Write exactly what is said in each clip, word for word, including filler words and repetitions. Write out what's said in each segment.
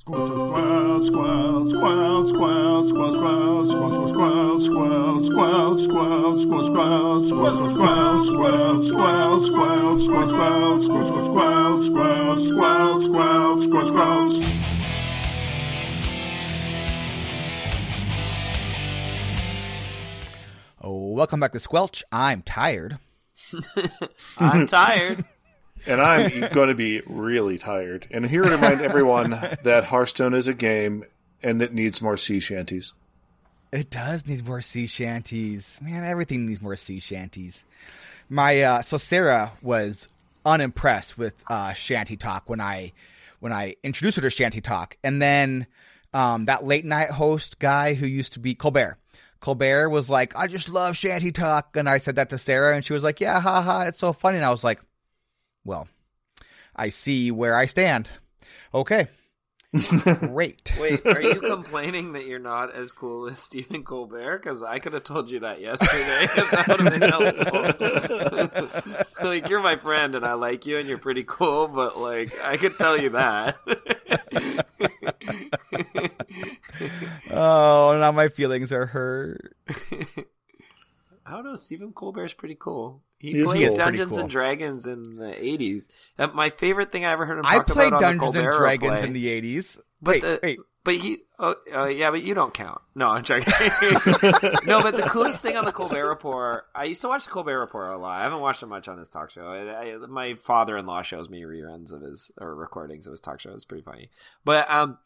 Squirrel, squirrel, squirrel, squirrel, squirrel, squirrel, squirrel, squirrel, squirrel, squirrel, squirrel, squirrel, squirrel, squirrel, squirrel, squirrel, squirrel, squirrel, squirrel, squirrel, squirrel, squirrel, squirrel. Welcome back to Squelch. I'm tired. I'm tired. And I'm going to be really tired. And here to remind everyone that Hearthstone is a game and it needs more sea shanties. It does need more sea shanties. Man, everything needs more sea shanties. My uh, so Sarah was unimpressed with uh, shanty talk when I when I introduced her to shanty talk. And then um, that late night host guy who used to be Colbert. Colbert was like, I just love shanty talk. And I said that to Sarah and she was like, yeah, ha ha, it's so funny. And I was like, well, I see where I stand. Okay. Great. Wait, are you complaining that you're not as cool as Stephen Colbert? Because I could have told you that yesterday. That would have been helpful. Like, you're my friend and I like you and you're pretty cool, but like, I could tell you that. Oh, now my feelings are hurt. I don't know. Stephen Colbert's pretty cool. He, he plays cool. Dungeons cool. and Dragons in the eighties. My favorite thing I ever heard him talk about on the Colbert Report. I played Dungeons and Dragons in the eighties. But wait, the, wait. But he, oh, uh, yeah, but you don't count. No, I'm joking. No, but the coolest thing on the Colbert Report, I used to watch the Colbert Report a lot. I haven't watched it much on his talk show. I, I, my father-in-law shows me reruns of his, or recordings of his talk show. It's pretty funny. But, um,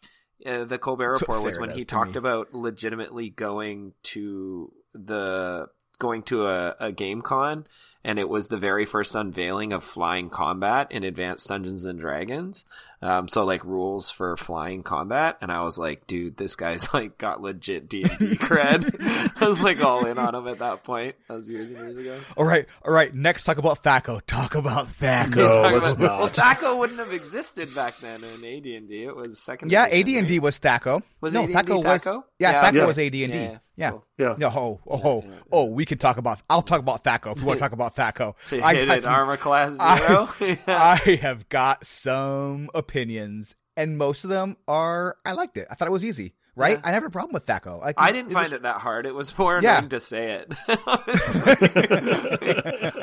uh, the Colbert Report was when he talked about legitimately going to the, going to a, a game con, and it was the very first unveiling of flying combat in Advanced Dungeons and Dragons. Um, so like rules for flying combat. And I was like, dude, this guy's like got legit D and D cred. I was like all in on him at that point. That was years and years ago. All right. All right. Next, talk about T H A C O. Talk about T H A C O. No, let's about, not. Well, T H A C O wouldn't have existed back then in A D and D. It was second. Yeah. A D and D was T H A C O. Was no, T H A C O was, yeah, yeah. T H A C O yeah. was A D and D. Yeah. Yeah. Cool. Yeah. No, oh, oh, yeah, yeah, yeah. oh, we can talk about, I'll talk about T H A C O if you want to talk about T H A C O. So you I hit an armor class zero? I, yeah. I have got some opinions, and most of them are, I liked it. I thought it was easy, right? Yeah. I never had a problem with T H A C O. Like, I didn't it find was, it that hard. It was more yeah. annoying to say it.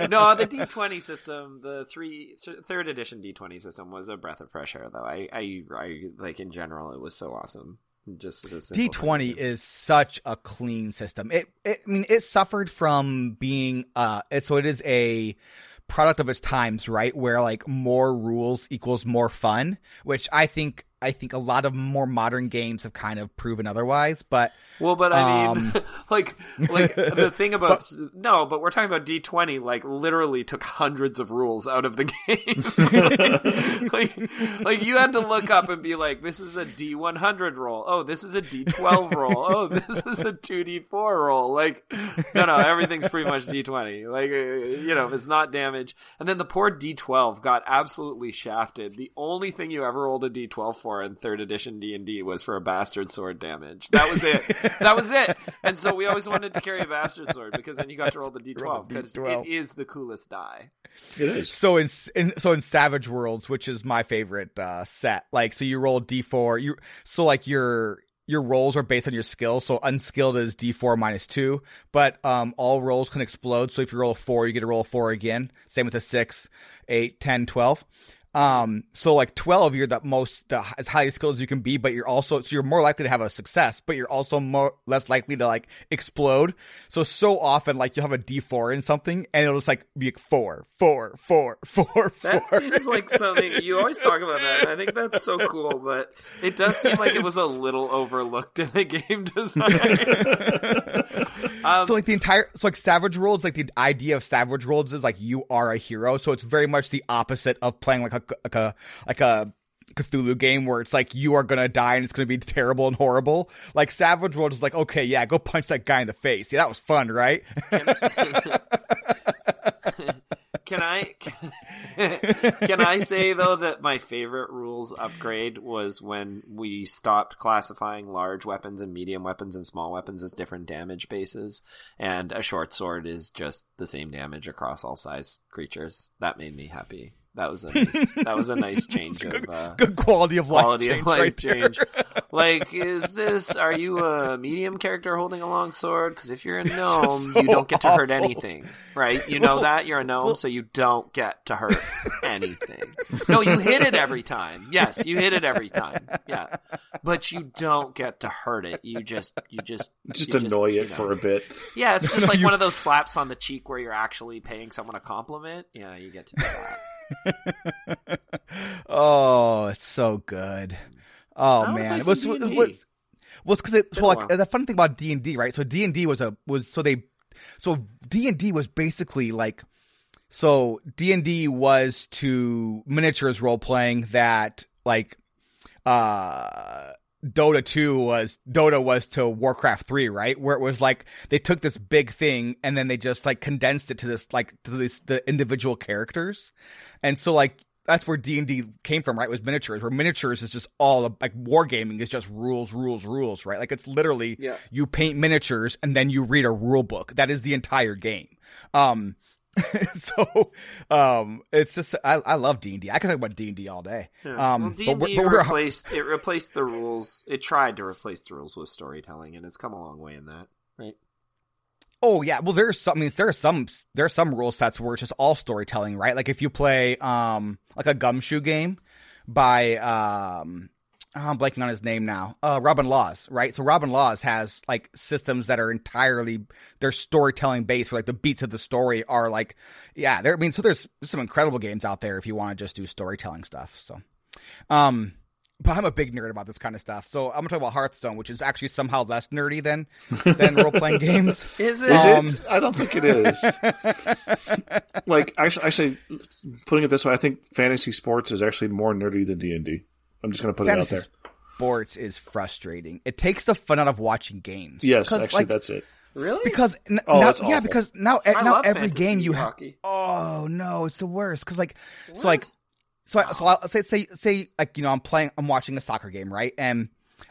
No, the D twenty system, the three, th- third edition D twenty system was a breath of fresh air, though. I, I, I like, in general, it was so awesome. Just D twenty is such a clean system. It, it, I mean, it suffered from being, uh, it, so it is a product of its times, right? Where like more rules equals more fun, which I think, I think a lot of more modern games have kind of proven otherwise. But well, but I um, mean, like, like the thing about but, no, but we're talking about D twenty. Like, literally took hundreds of rules out of the game. like, like, like you had to look up and be like, this is a D one hundred roll. Oh, this is a D twelve roll. Oh, this is a two D four roll. Like, no, no, everything's pretty much D twenty. Like, you know, if it's not damage. And then the poor D twelve got absolutely shafted. The only thing you ever rolled a D twelve for in third edition D and D was for a bastard sword damage. That was it. That was it. And so we always wanted to carry a bastard sword because then you got That's to roll the D twelve because it is the coolest die. It is. So in, in so in Savage Worlds, which is my favorite uh, set, like so you roll D four. You so like your your rolls are based on your skill. So unskilled is D four minus two, but um, all rolls can explode. So if you roll a four, you get to roll a four again. Same with a six, eight, ten, twelve. Um, so like twelve, you're the most, the, as highly skilled as you can be, but you're also, so you're more likely to have a success, but you're also more, less likely to like explode. So, so often like you'll have a D four in something and it'll just like be like four, four, four, four, four. That seems like something, you always talk about that. I think that's so cool, but it does seem like it was a little overlooked in the game design. Um, so like the entire, so like Savage Worlds, like the idea of Savage Worlds is like you are a hero. So it's very much the opposite of playing like a, like a, like a Cthulhu game where it's like you are going to die and it's going to be terrible and horrible. Like Savage Worlds is like, okay, yeah, go punch that guy in the face. Yeah, that was fun, right? Can, can I, can, can I say though that my favorite rules upgrade was when we stopped classifying large weapons and medium weapons and small weapons as different damage bases, and a short sword is just the same damage across all size creatures. That made me happy. That was a nice, that was a nice change. good, of, uh, good quality of life quality change. Of life right change. Like, is this? Are you a medium character holding a long sword? Because if you're a gnome, so you don't get to awful. hurt anything, right? You know well, that you're a gnome, well, so you don't get to hurt anything. No, you hit it every time. Yes, you hit it every time. Yeah, but you don't get to hurt it. You just, you just, just you annoy just, it you know. for a bit. Yeah, it's just no, like you... one of those slaps on the cheek where you're actually paying someone a compliment. Yeah, you get to do that. Oh, it's so good. Oh man, what's what's because it's well, like the fun thing about D and D, right? So D and D was a was so they so D and D was basically like so D and D was to miniatures role playing that like uh Dota two was Dota was to Warcraft three, right? Where it was like they took this big thing and then they just like condensed it to this like to this the individual characters. And so like that's where D and D came from, right? Was miniatures, where miniatures is just all like wargaming is just rules, rules, rules, right? Like it's literally yeah. you paint miniatures and then you read a rule book. That is the entire game. Um so um it's just I, I love D and D. I could talk about D and D all day. Yeah. Um well, D and D but we're, but we're... replaced it replaced the rules. It tried to replace the rules with storytelling and it's come a long way in that, right? Oh yeah, well there's some I mean, there are some there are some rule sets where it's just all storytelling, right? Like if you play um like a gumshoe game by um I'm blanking on his name now. Uh, Robin Laws, right? So Robin Laws has like systems that are entirely they're storytelling based, where like the beats of the story are like, yeah. There, I mean, so there's some incredible games out there if you want to just do storytelling stuff. So, um, but I'm a big nerd about this kind of stuff. So I'm gonna talk about Hearthstone, which is actually somehow less nerdy than than role playing games. Is it? Um, is it? I don't think it is. Like actually, actually, putting it this way, I think fantasy sports is actually more nerdy than D and D. I'm just going to put Fantasy it out there. Sports is frustrating. It takes the fun out of watching games. Yes, actually, like, that's it. Really? Because n- oh, now, that's yeah, awful. Because now, I now every game you have. Oh no, it's the worst. Because like, what? so like, so wow. I, so I'll say say say like you know I'm playing I'm watching a soccer game, right, and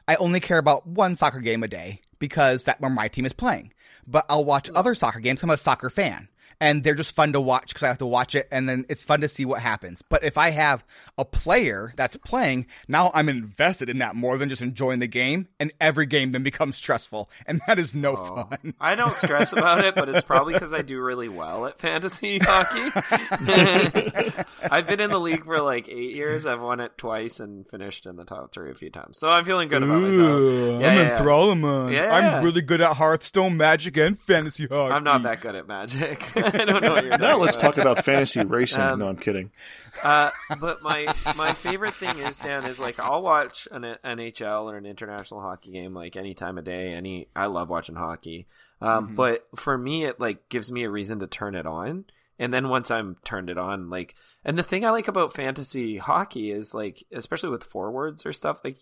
I only care about one soccer game a day because that's where my team is playing. But I'll watch yeah. other soccer games. I'm a soccer fan. And they're just fun to watch because I have to watch it, and then it's fun to see what happens. But if I have a player that's playing, now I'm invested in that more than just enjoying the game, and every game then becomes stressful, and that is no oh. fun. I don't stress about it, but it's probably because I do really well at fantasy hockey. I've been in the league for like eight years. I've won it twice and finished in the top three a few times. So I'm feeling good about Ooh, myself. Yeah, I'm yeah, enthralled, yeah. I'm really good at Hearthstone, Magic, and fantasy hockey. I'm not that good at Magic. I don't know what you're Now let's about. talk about fantasy racing. Um, no, I'm kidding. Uh, but my my favorite thing is, Dan, is like I'll watch an N H L or an international hockey game like any time of day. Any I love watching hockey. Um, mm-hmm. But for me, it like gives me a reason to turn it on. And then once I'm turned it on, like, and the thing I like about fantasy hockey is like, especially with forwards or stuff, like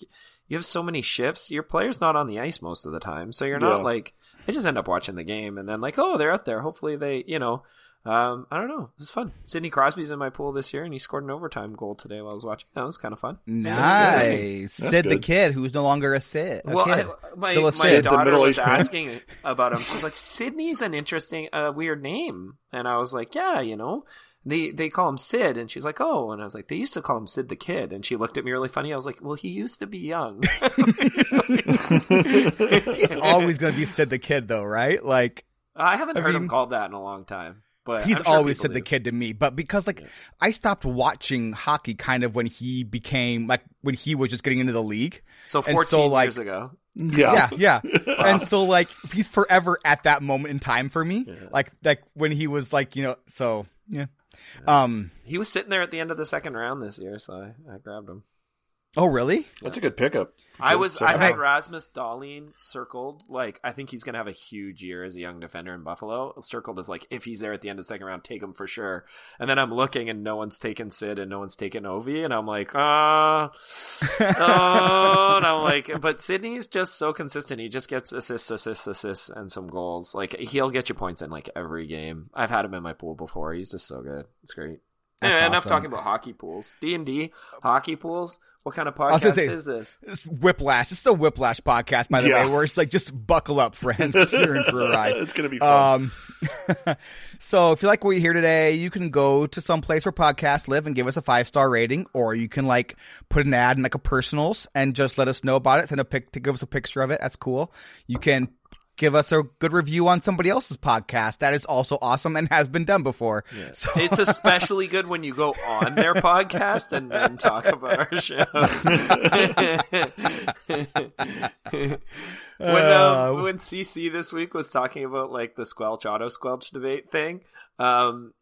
you have so many shifts. Your player's not on the ice most of the time. So you're not yeah. like, I just end up watching the game and then like, oh, they're out there. Hopefully they, you know, um, I don't know. It was fun. Sidney Crosby's in my pool this year and he scored an overtime goal today while I was watching. That was kind of fun. Nice. Sid the kid, who's no longer a Sid. A well, kid. I, my, Still a my Sid, daughter was asking about him. She was like, Sidney's an interesting, uh, weird name. And I was like, yeah, you know, they they call him Sid. And she's like, oh. And I was like, they used to call him Sid the Kid. And she looked at me really funny. I was like, well, he used to be young. He's always going to be Sid the Kid though, right? Like, I haven't I heard mean, him called that in a long time. But he's sure always said do. the kid to me, but because like yeah. I stopped watching hockey kind of when he became like when he was just getting into the league. So fourteen so, like, years ago. Yeah, yeah, yeah. Wow. And so like he's forever at that moment in time for me. Yeah. Like like when he was like you know so yeah. yeah. Um, he was sitting there at the end of the second round this year, so I, I grabbed him. Oh really? That's yeah. a good pickup. I was so, I had right. Rasmus Dahlin circled. Like I think he's gonna have a huge year as a young defender in Buffalo. Circled as like if he's there at the end of the second round, take him for sure. And then I'm looking and no one's taken Sid and no one's taken Ovi, and I'm like, ah, oh. oh. And I'm like, but Sidney's just so consistent. He just gets assists, assists, assists, and some goals. Like he'll get you points in like every game. I've had him in my pool before. He's just so good. It's great. That's yeah, enough awesome. Talking about hockey pools. D and D, hockey pools. What kind of podcast say, is this? It's Whiplash. It's a Whiplash podcast, by the yeah. way, where it's like, just buckle up, friends. You're in for a ride. It's going to be fun. Um, so if you like what you hear today, you can go to some place where podcasts live and give us a five-star rating, or you can like put an ad in like a personals and just let us know about it. Send a pic to give us a picture of it. That's cool. You can give us a good review on somebody else's podcast. That is also awesome and has been done before. Yeah. So. It's especially good when you go on their podcast and then talk about our show. When um, when C C this week was talking about like the Squelch auto Squelch debate thing, um,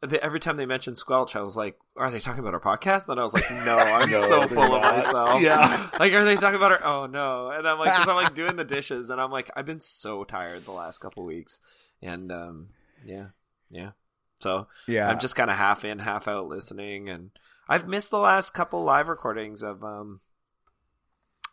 the, every time they mentioned Squelch, I was like, are they talking about our podcast? And I was like, no, I'm no, so full not. of myself. Yeah. Like, are they talking about our, oh no. And I'm like, cause I'm like doing the dishes and I'm like, I've been so tired the last couple of weeks. And, um, yeah, yeah. So yeah, I'm just kind of half in, half out listening. And I've missed the last couple live recordings of, um,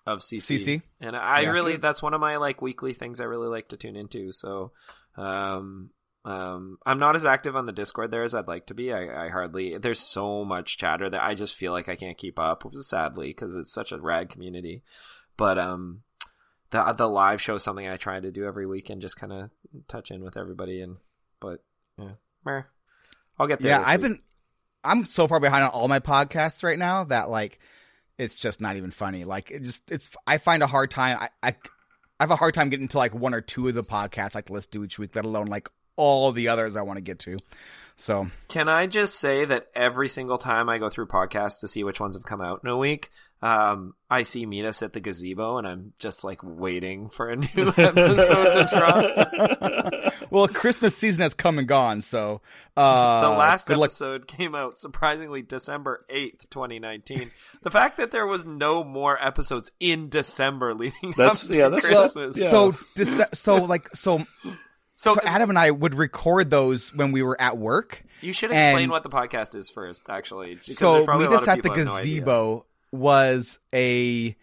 of C C. C C? And I yeah. really, that's one of my like weekly things I really like to tune into. So, um, Um, I'm not as active on the Discord there as I'd like to be. I, I hardly, there's so much chatter that I just feel like I can't keep up, sadly, because it's such a rad community. But um, the the live show is something I try to do every weekend, just kind of touch in with everybody. And but yeah, meh. I'll get there. Yeah, I've week. been. I'm so far behind on all my podcasts right now that like it's just not even funny. Like it just it's. I find a hard time. I I, I have a hard time getting to like one or two of the podcasts like let's do each week, let alone like all the others I want to get to. So can I just say that every single time I go through podcasts to see which ones have come out in a week, um, I see Meet Us at the Gazebo and I'm just like waiting for a new episode to drop. Well, Christmas season has come and gone. So uh, the last episode came out surprisingly December eighth, twenty nineteen. The fact that there was no more episodes in December leading that's, up to yeah, that's Christmas. Not, yeah. So, dece- so like, so So, so Adam and I would record those when we were at work. You should explain and what the podcast is first, actually. So Meet Us at the Gazebo no was a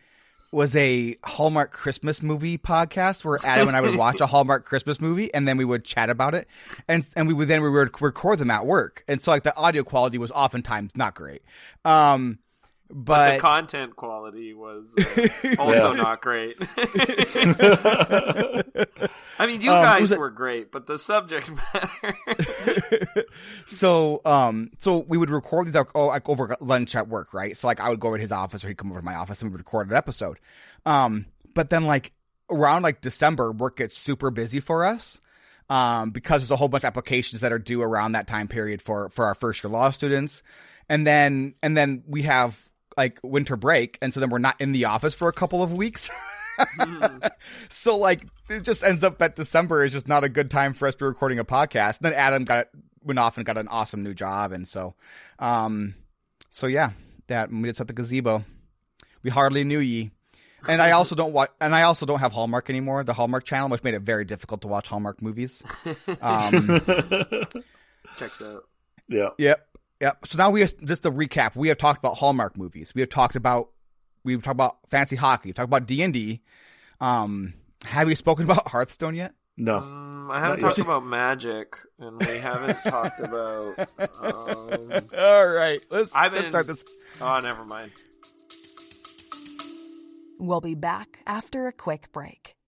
was a Hallmark Christmas movie podcast where Adam and I would watch a Hallmark Christmas movie and then we would chat about it. And and we would then we would record them at work. And so like the audio quality was oftentimes not great. Um But, but the content quality was uh, also yeah. not great. I mean, you um, guys were great, but the subject matter. so, um, so we would record these like, oh, like over lunch at work, right? So, like, I would go over to his office, or he'd come over to my office, and we'd record an episode. Um, but then, like around like December, work gets super busy for us. Um, because there's a whole bunch of applications that are due around that time period for for our first year law students, and then and then we have like winter break. And so then we're not in the office for a couple of weeks. mm. So like it just ends up that December is just not a good time for us to be recording a podcast. And then Adam got went off and got an awesome new job. And so, um, so yeah, that we just at the Gazebo, we hardly knew ye. And I also don't watch, and I also don't have Hallmark anymore, the Hallmark channel, which made it very difficult to watch Hallmark movies. Um, Checks out. Yeah. Yep. Yep. So now we have, just to recap, we have talked about Hallmark movies. We have talked about, we've talked about fancy hockey. We've talked about D and D. Um, have we spoken about Hearthstone yet? No. Um, I haven't talked yet. about Magic, and we haven't talked about... Um... All right. Let's, I've been... let's start this. Oh, never mind. We'll be back after a quick break.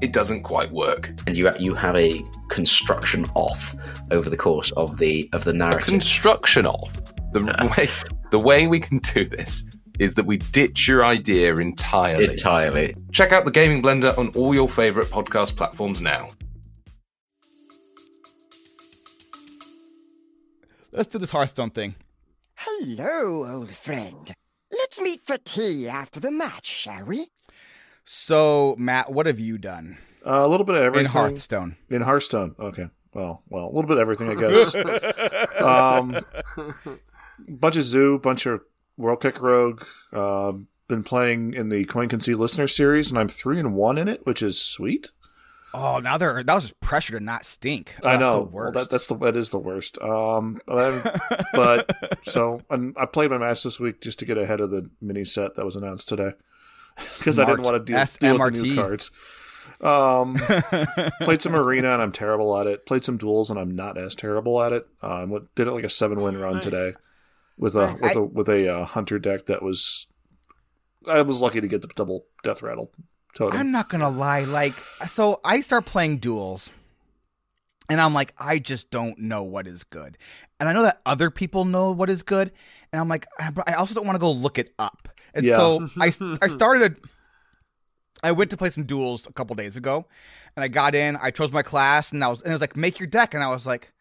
it doesn't quite work. And you you have a construction off over the course of the of the narrative. A construction off. The way the way we can do this is that we ditch your idea entirely. Entirely. Check out The Gaming Blender on all your favourite podcast platforms now. Let's do this Hearthstone thing. Hello, old friend. Let's meet for tea after the match, shall we? So, Matt, what have you done? Uh, a little bit of everything. In Hearthstone. In Hearthstone. Okay. Well, well, a little bit of everything, I guess. um, bunch of Zoo, bunch of World Kick Rogue, um, been playing in the Coin Can See Listener series, and I'm three and one in it, which is sweet. Oh, now they're that was just pressure to not stink. Oh, I know. That's the worst. Well, that, that's the that is the worst. Um, but, but so and I played my match this week just to get ahead of the mini set that was announced today because I didn't want to deal, deal with the new cards. Um, played some Arena and I'm terrible at it. Played some Duels and I'm not as terrible at it. Um, uh, did it like a seven win run nice. today with a with I, a with a uh, Hunter deck that was. I was lucky to get the double Death Rattle. Totem. I'm not going to lie. Like, so I start playing Duels and I'm like, I just don't know what is good. And I know that other people know what is good. And I'm like, but I also don't want to go look it up. And yeah. so I, I started, I went to play some Duels a couple days ago and I got in, I chose my class and I was, and it was like, make your deck. And I was like,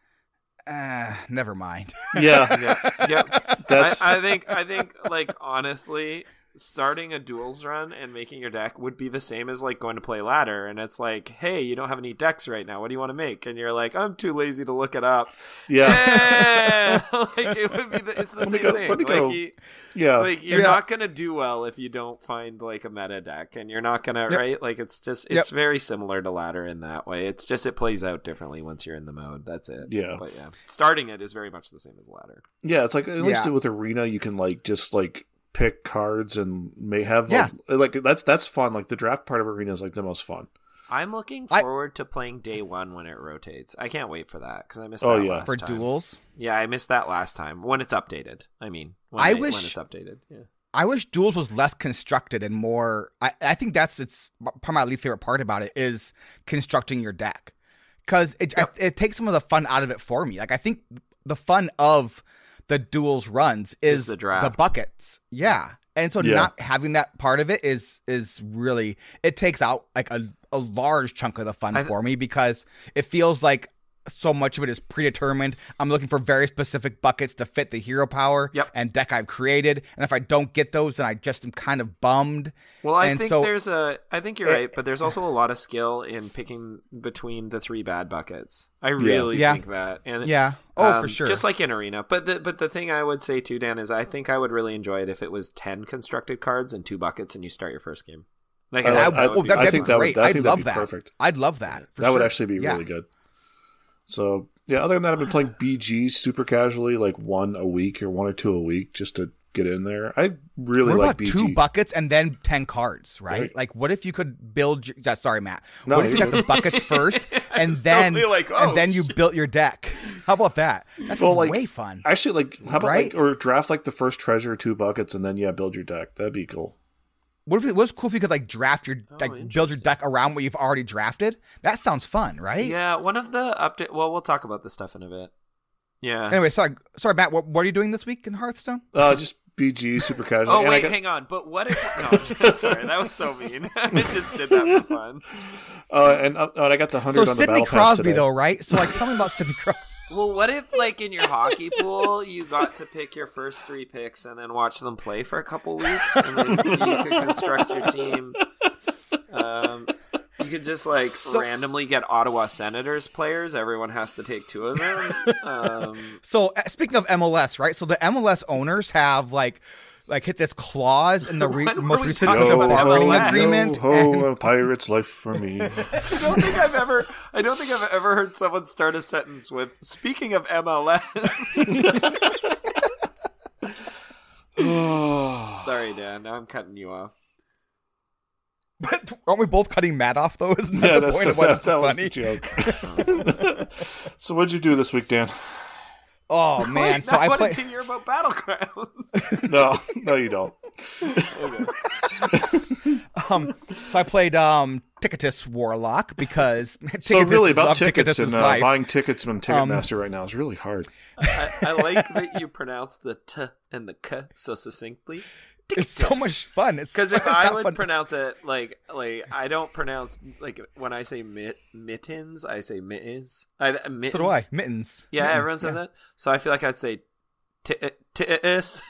Uh, never mind. Yeah. yeah. Yep. That's... I, I think, I think like, honestly, starting a Duels run and making your deck would be the same as like going to play ladder and it's like, hey, you don't have any decks right now, what do you want to make? And you're like, I'm too lazy to look it up. Yeah, yeah. Like it would be the, it's the let same go, thing like you, yeah like you're yeah. not gonna do well if you don't find like a meta deck and you're not gonna yep. right like it's just it's yep. very similar to ladder in that way. It's just it plays out differently once you're in the mode, that's it. Yeah, but yeah, starting it is very much the same as ladder. Yeah, it's like at least yeah. with Arena you can like just like pick cards and may have yeah. like, like that's that's fun. Like the draft part of Arena is like the most fun. I'm looking forward I, to playing day one when it rotates. I can't wait for that because I missed oh, that yeah. last for time. Duels. Yeah, I missed that last time when it's updated. I mean, when, I I, wish, when it's updated. Yeah. I wish Duels was less constructed and more. I, I think that's it's probably my least favorite part about it is constructing your deck because it yeah. I, it takes some of the fun out of it for me. Like I think the fun of the Duels runs is, is the, draft. the buckets. Yeah. And so yeah. not having that part of it is, is really, it takes out like a, a large chunk of the fun I've, for me because it feels like so much of it is predetermined. I'm looking for very specific buckets to fit the hero power yep. and deck I've created. And if I don't get those, then I just am kind of bummed. Well, I and think so, there's a, I think you're it, right, but there's also a lot of skill in picking between the three bad buckets. I really yeah. think yeah. that. And yeah. Oh, um, for sure. Just like in Arena. But the, but the thing I would say too, Dan, is I think I would really enjoy it if it was ten constructed cards and two buckets and you start your first game. Like, I, that, I, would, well, be, I think that would, I think I'd love that. Perfect. I'd love that. That sure. would actually be yeah. really good. So, yeah, other than that, I've been playing B G super casually, like one a week or one or two a week just to get in there. I really what like about B G. Two buckets and then ten cards, right? right? Like, what if you could build your... Sorry, Matt. No, what if you got the buckets first and then totally like, oh, and then you shit. built your deck? How about that? That's well, like, way fun. Actually, like, how about, right? like, or draft, like, the first treasure, two buckets, and then, yeah, build your deck. That'd be cool. What if it was cool if you could like draft your like oh, build your deck around what you've already drafted? That sounds fun, right? Yeah, one of the update. Well, we'll talk about this stuff in a bit. Yeah. Anyway, sorry, sorry, Matt. What, what are you doing this week in Hearthstone? Uh, just B G, super casual. oh and wait, got... hang on. But what if? No, sorry, that was so mean. I just did that for fun. Uh, and, uh, and I got the hundred. So on Sidney the Crosby, though, right? So like, tell me about Sidney Crosby. Well, what if, like, in your hockey pool, you got to pick your first three picks and then watch them play for a couple weeks, and then you could construct your team. Um, you could just, like, so, randomly get Ottawa Senators players. Everyone has to take two of them. Um, so, speaking of M L S, right? So, the M L S owners have, like... Like hit this clause in the re- most recent bargaining agreement. Ho, and... a pirate's life for me. I don't think I've ever. I don't think I've ever heard someone start a sentence with "Speaking of M L S." Sorry, Dan. Now I'm cutting you off. But aren't we both cutting Matt off though? Isn't that yeah, the that's point? The, that, that was the joke. So, what'd you do this week, Dan? Oh man! Wait, so I play. To hear about Battlegrounds. no, no, you don't. okay. um, so I played um Ticketus Warlock because Ticketus so really about tickets and uh, buying tickets from Ticketmaster um, right now is really hard. I, I like that you pronounce the t and the k so succinctly. Ticketus. It's so much fun. Because if I would fun. pronounce it like like I don't pronounce like when I say mit, mittens, I say mittens. I, mittens. So do I. Mittens. Yeah, mittens, everyone says yeah. that. So I feel like I'd say t- Ticketus.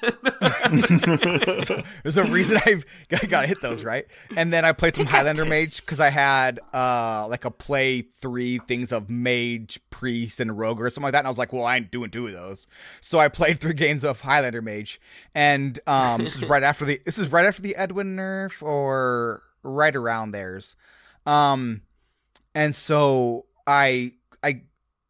There's a reason I've got to hit those right. And then I played some Ticketus. Highlander Mage because I had uh like a play three things of Mage, Priest, and Rogue or something like that. And I was like, well, I ain't doing two of those. So I played three games of Highlander Mage, and um this is right after the this is right after the Edwin nerf or right around theirs, um and so I I.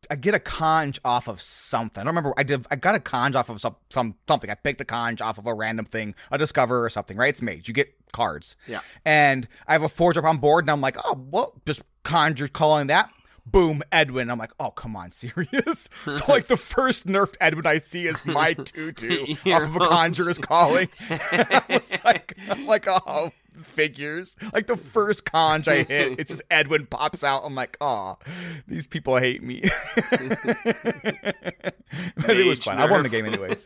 I get a conj off of something. I don't remember. I did. I got a conj off of some, some something. I picked a conj off of a random thing, a discover or something, right? It's Mage. You get cards. Yeah. And I have a forge up on board, and I'm like, oh, well, just conjure calling that. Boom, Edwin. I'm like, oh, come on, serious? So, like, the first nerfed Edwin I see is my tutu off of a Conjurer's Calling. I was like, I'm like, oh, figures. Like, the first conj I hit, it's just Edwin pops out. I'm like, oh, these people hate me. But it was fun. Nerf. I won the game anyways.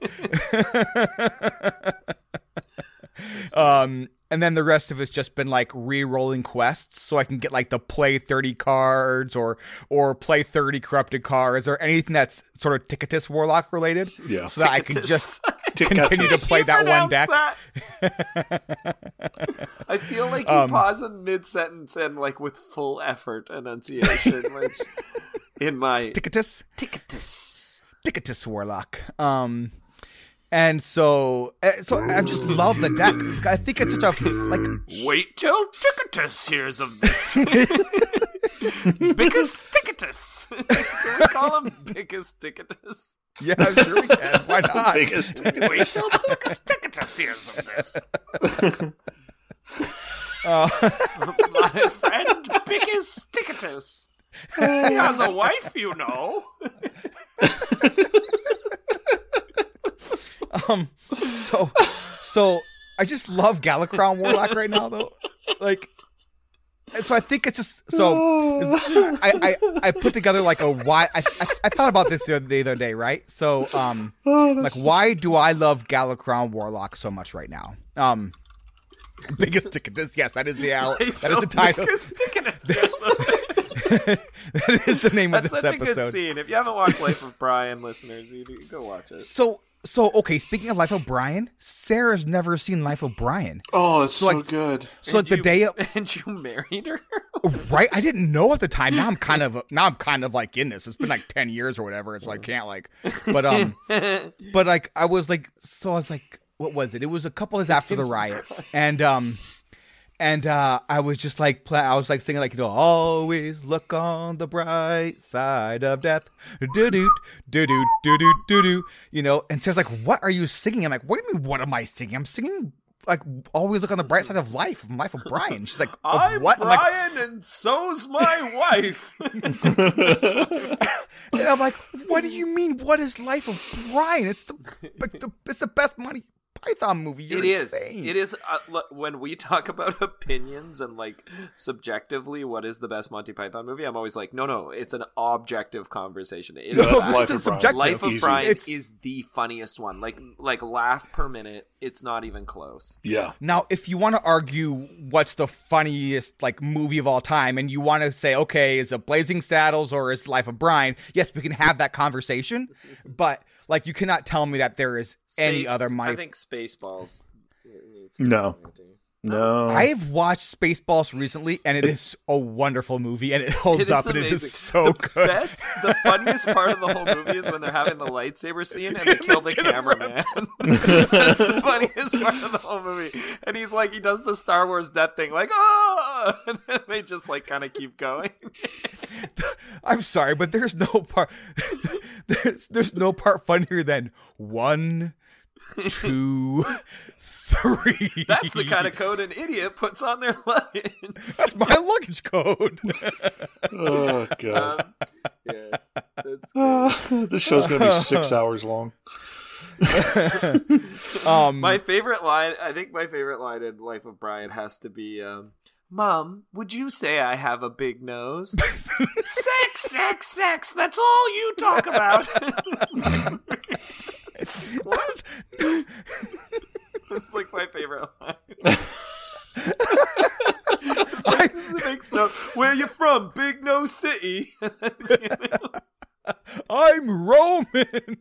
um And then the rest of it's just been like re-rolling quests, so I can get like the play thirty cards or or play thirty corrupted cards or anything that's sort of Ticketus Warlock related. Yeah, so Ticketus. That I can just continue to play that one deck. That? I feel like you um, pause in mid sentence and like with full effort enunciation, like in my Ticketus, Ticketus, Ticketus Warlock. Um. And so, so I just love the deck. I think it's such a, like... Wait till Ticketus hears of this. Biggest Ticketus. Can we call him Biggest Ticketus? Yeah, I'm sure we can. Why not? Biggest Ticketus. Wait till Biggest Ticketus hears of this. Uh. My friend Biggest Ticketus. He has a wife, you know. Um, so, so I just love Galakrond Warlock right now, though. Like, and so I think it's just so. Oh. I, I I put together like a why. I I, I thought about this the other, the other day, right? So, um, oh, like, so... why do I love Galakrond Warlock so much right now? Um, biggest Ticketus. Yes, that is the al- that is the title. Biggest Ticketus. That is the name That's of this episode. That's such a good scene. If you haven't watched Life of Brian, listeners, you go watch it. So. So, okay, speaking of Life of Brian, Sarah's never seen Life of Brian. Oh, it's so, so like, good. So and the you, day of, and you married her? Right? I didn't know at the time. Now I'm kind of now I'm kind of like in this. It's been like ten years or whatever. It's like can't like but um but like I was like so I was like what was it? It was a couple days after the riots. And um And uh, I was just like, play- I was like singing like, you know, always look on the bright side of death. Do do do do do do do do. You know, and Sarah's like, what are you singing? I'm like, what do you mean? What am I singing? I'm singing like always look on the bright side of life. Life of Brian. She's like, of I'm what? Brian, I'm like, and so's my wife. And I'm like, what do you mean? What is Life of Brian? It's the, like, the it's the best money. Python movie. You're it is. Insane. It is. Uh, look, when we talk about opinions and like subjectively, what is the best Monty Python movie? I'm always like, no, no. It's an objective conversation. It no, is Life of Brian. Life of Easy. Brian it's... is the funniest one. Like, like laugh per minute. It's not even close. Yeah. Now, if you want to argue what's the funniest like movie of all time, and you want to say, okay, is it Blazing Saddles or is Life of Brian? Yes, we can have that conversation, but. Like, you cannot tell me that there is Space, any other money. I think Spaceballs. No. No. I have watched Spaceballs recently, and it it's, is a wonderful movie, and it holds it up, amazing. And it is so the good. Best, the funniest part of the whole movie is when they're having the lightsaber scene, and they kill the cameraman. That's the funniest part of the whole movie. And he's like, he does the Star Wars death thing, like, oh! And then they just, like, kind of keep going. I'm sorry, but there's no part... There's, there's no part funnier than one, two, three. That's the kind of code an idiot puts on their luggage. That's my luggage code. Oh, God. Um, yeah, that's uh, this show's going to be six hours long. um, my favorite line, I think my favorite line in Life of Brian has to be... Um, Mom, would you say I have a big nose? Sex, sex, sex. That's all you talk about. What? That's like my favorite line. It's like, this is a big stuff. Where you from? Big Nose City. I'm Roman.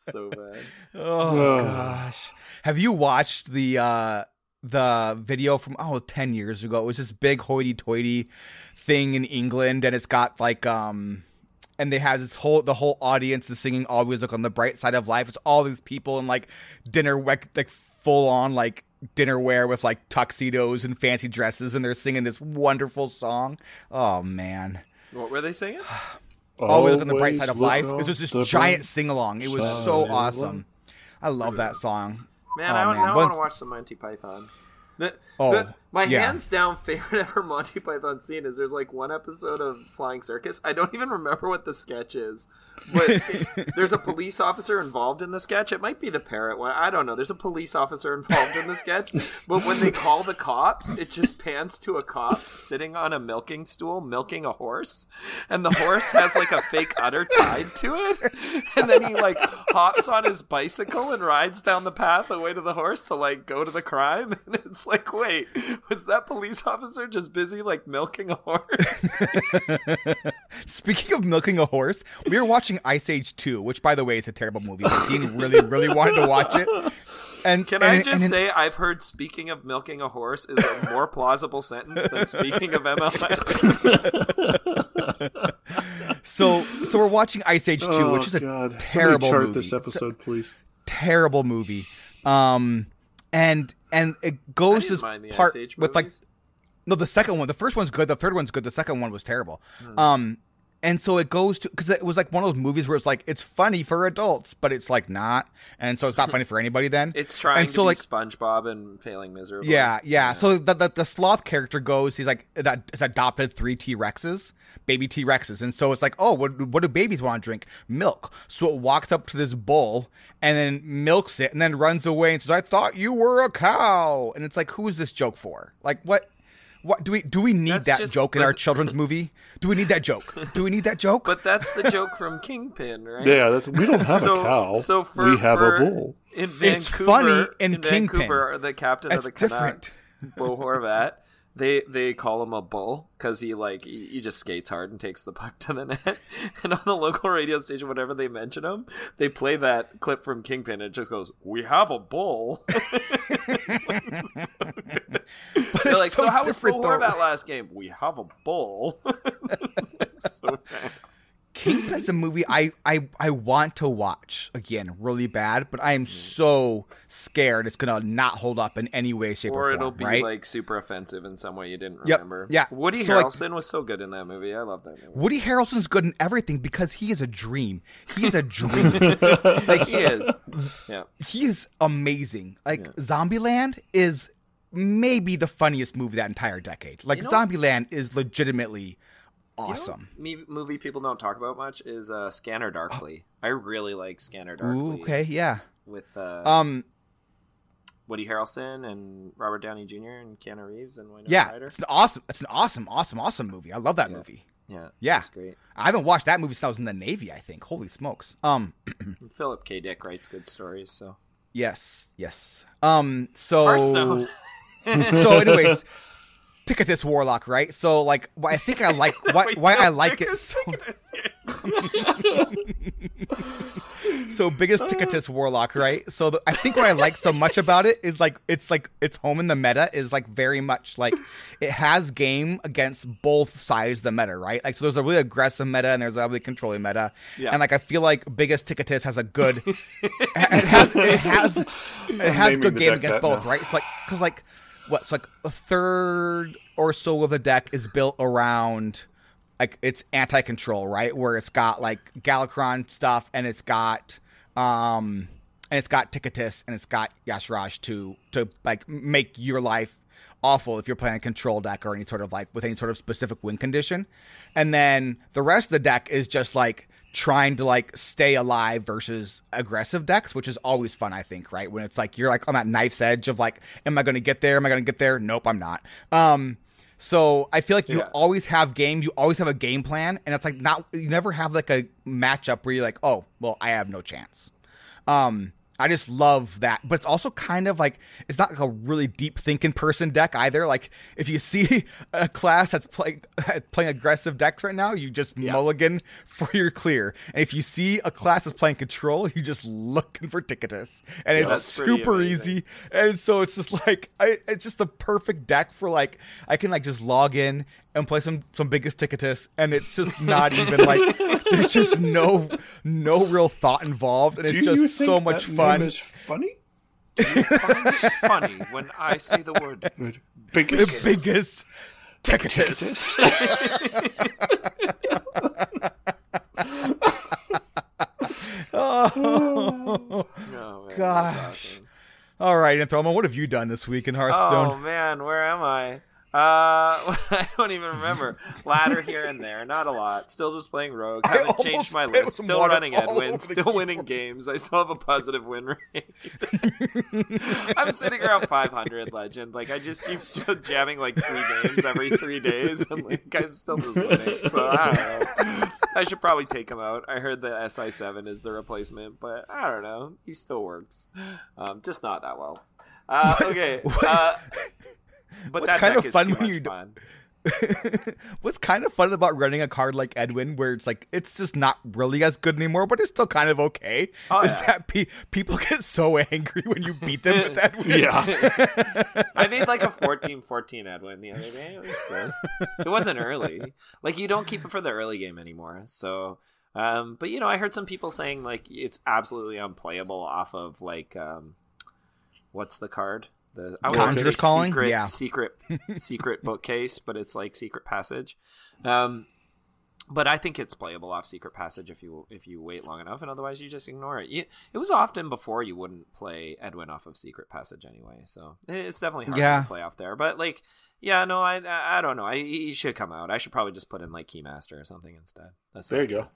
so bad. Oh, oh gosh. Have you watched the uh the video from oh ten years ago? It was this big hoity-toity thing in England, and it's got like um and they have this whole the whole audience is singing "Always Look on the Bright Side of Life." It's all these people in like dinner like full on like dinnerware with like tuxedos and fancy dresses, and they're singing this wonderful song. Oh man, what were they singing? Always Look on the Bright Side of Life. It was this giant sing along. It was so awesome. I love that song. Man, oh, I, man. I want to watch some Monty Python. The, oh, the, my yeah. hands down favorite ever Monty Python scene is there's like one episode of Flying Circus. I don't even remember what the sketch is, but it, there's a police officer involved in the sketch. It might be the parrot one. I don't know. There's a police officer involved in the sketch, but when they call the cops, it just pans to a cop sitting on a milking stool, milking a horse, and the horse has like a fake udder tied to it. And then he like hops on his bicycle and rides down the path away to the horse to like go to the crime. And it's like, wait, was that police officer just busy like milking a horse? Speaking of milking a horse, we were watching Ice Age two, which by the way is a terrible movie. Dean really really wanted to watch it. And can and, I just and, say and, I've heard speaking of milking a horse is a more plausible sentence than speaking of M L S. so so we're watching Ice Age two, oh, which is a God. terrible Somebody chart movie. This episode, please. Terrible movie. Um And and it goes this part with like no the second one the first one's good the third one's good the second one was terrible mm. um and so it goes to because it was like one of those movies where it's like it's funny for adults but it's like not, and so it's not funny for anybody then it's trying and to so, be like, SpongeBob and failing miserably yeah yeah, yeah. so the, the the sloth character goes he's like has adopted three T-Rexes baby T-Rexes, and so it's like, oh, what, what do babies want to drink? Milk. So it walks up to this bull and then milks it and then runs away and says, I thought you were a cow. And it's like, who is this joke for? Like, what what do we do we need that's that just, joke in but, our children's movie? Do we need that joke? Do we need that joke? But that's the joke from Kingpin, right? Yeah, that's we don't have so, a cow. So for, we have for, a bull. In Vancouver, it's funny in, in Kingpin. Vancouver, the captain that's of the Canucks, Bo Horvat. They they call him a bull because he like he, he just skates hard and takes the puck to the net. And on the local radio station, whenever they mention him, they play that clip from Kingpin. And it just goes, "We have a bull." It's like, it's so good. They're like, "So, so how was Bo Horvat last game?" We have a bull. It's like so bad. Kingpin's a movie I, I, I want to watch again really bad, but I am so scared it's going to not hold up in any way, shape, or form. Or it'll be right? like super offensive in some way you didn't remember. Yep. Yeah. Woody so Harrelson like, was so good in that movie. I love that movie. Woody Harrelson's good in everything because he is a dream. He is a dream. Like he is. Yeah. He is amazing. Like yeah. Zombieland is maybe the funniest movie that entire decade. Like you know, Zombieland is legitimately awesome. You know, movie people don't talk about much is uh, Scanner Darkly. Oh. I really like Scanner Darkly. Ooh, okay, yeah. With uh, um, Woody Harrelson and Robert Downey Junior and Keanu Reeves and Winona yeah, Ryder. It's an awesome, it's an awesome, awesome, awesome movie. I love that yeah. movie. Yeah, yeah, it's great. I haven't watched that movie since I was in the Navy. I think. Holy smokes. Um, Philip K. Dick writes good stories. So yes, yes. Um, so Hearthstone. So anyways. Ticketus warlock, right? So, like, I think I like why, Wait, why no, I like biggest it. So, so biggest Ticketus warlock, right? So, the, I think what I like so much about it is like it's like its home in the meta is like very much like it has game against both sides of the meta, right? Like, so there's a really aggressive meta and there's a really controlling meta, yeah. and like I feel like biggest Ticketus has a good, it has it has it has good game against both, now. right? It's like because like. What's so like a third or so of the deck is built around like it's anti-control, right? Where it's got like Galakrond stuff and it's got um and it's got Ticketus and it's got Yashraj to to like make your life awful if you're playing a control deck or any sort of like with any sort of specific win condition. And then the rest of the deck is just like trying to like stay alive versus aggressive decks, which is always fun, I think, right? When it's like you're like I'm at knife's edge of like, am I gonna get there? Am I gonna get there? Nope, I'm not. Um so I feel like you yeah. always have game, you always have a game plan, and it's like not you never have like a matchup where you're like, oh well I have no chance. Um I just love that. But it's also kind of like, it's not like a really deep thinking person deck either. Like if you see a class that's play, playing aggressive decks right now, you just yeah. mulligan for your clear. And if you see a class that's playing control, you're just looking for Ticketus. And yeah, it's super easy. And so it's just like, I, it's just the perfect deck for like, I can like just log in and play some, some biggest Ticketus. And it's just not even like, there's just no no real thought involved. And it's Do just so much fun. Name is funny? Do you find it funny when I say the word biggest? The biggest Ticketus. Oh, no, man, gosh. All right, Anthromo, what have you done this week in Hearthstone? Oh, man, where am I? Uh, I don't even remember. Ladder here and there, not a lot. Still just playing Rogue. I haven't changed my list. Still running Edwin. Still winning games. I still have a positive win rate. I'm sitting around five hundred Legend. Like I just keep jamming like three games every three days, and like I'm still just winning. So I don't know. I should probably take him out. I heard that S I seven is the replacement, but I don't know. He still works, um, just not that well. Uh, okay. Uh, But what's that kind deck of is fun too when much you fun. What's kind of fun about running a card like Edwin, where it's like it's just not really as good anymore, but it's still kind of okay, oh, is yeah. that pe- people get so angry when you beat them with Edwin. Yeah, I made like a fourteen fourteen Edwin the other day. It was good. It wasn't early. Like you don't keep it for the early game anymore. So, um, but you know, I heard some people saying like it's absolutely unplayable off of like um, what's the card? The, I Conjurer's Calling, secret, yeah. secret, secret bookcase, but it's like Secret Passage. Um, but I think it's playable off Secret Passage if you if you wait long enough, and otherwise you just ignore it. You, it was often before you wouldn't play Edwin off of Secret Passage anyway, so it's definitely hard yeah. to play off there. But like, yeah, no, I I, I don't know. I he should come out. I should probably just put in like Keymaster or something instead. That's there you go.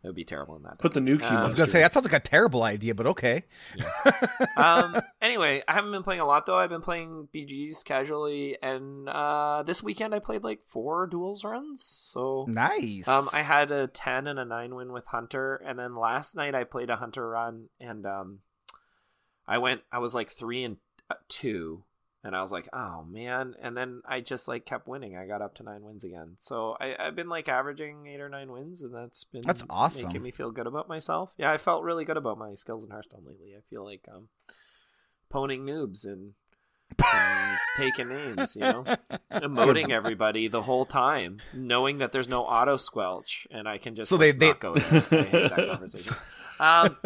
It would be terrible in that. Put the new key. Um, I was going to say, that sounds like a terrible idea, but okay. Yeah. um, anyway, I haven't been playing a lot, though. I've been playing B Gs casually, and uh, this weekend I played like four duels runs. So nice. Um, I had a ten and a nine win with Hunter, and then last night I played a Hunter run, and um, I went. I was like three and two, and I was like, oh, man. And then I just, like, kept winning. I got up to nine wins again. So I, I've been, like, averaging eight or nine wins, and that's been that's awesome. Making me feel good about myself. Yeah, I felt really good about my skills in Hearthstone lately. I feel like um, poning noobs and, and taking names, you know? Emoting everybody the whole time, knowing that there's no auto-squelch, and I can just so they, they... not go there. I hate that conversation. Um,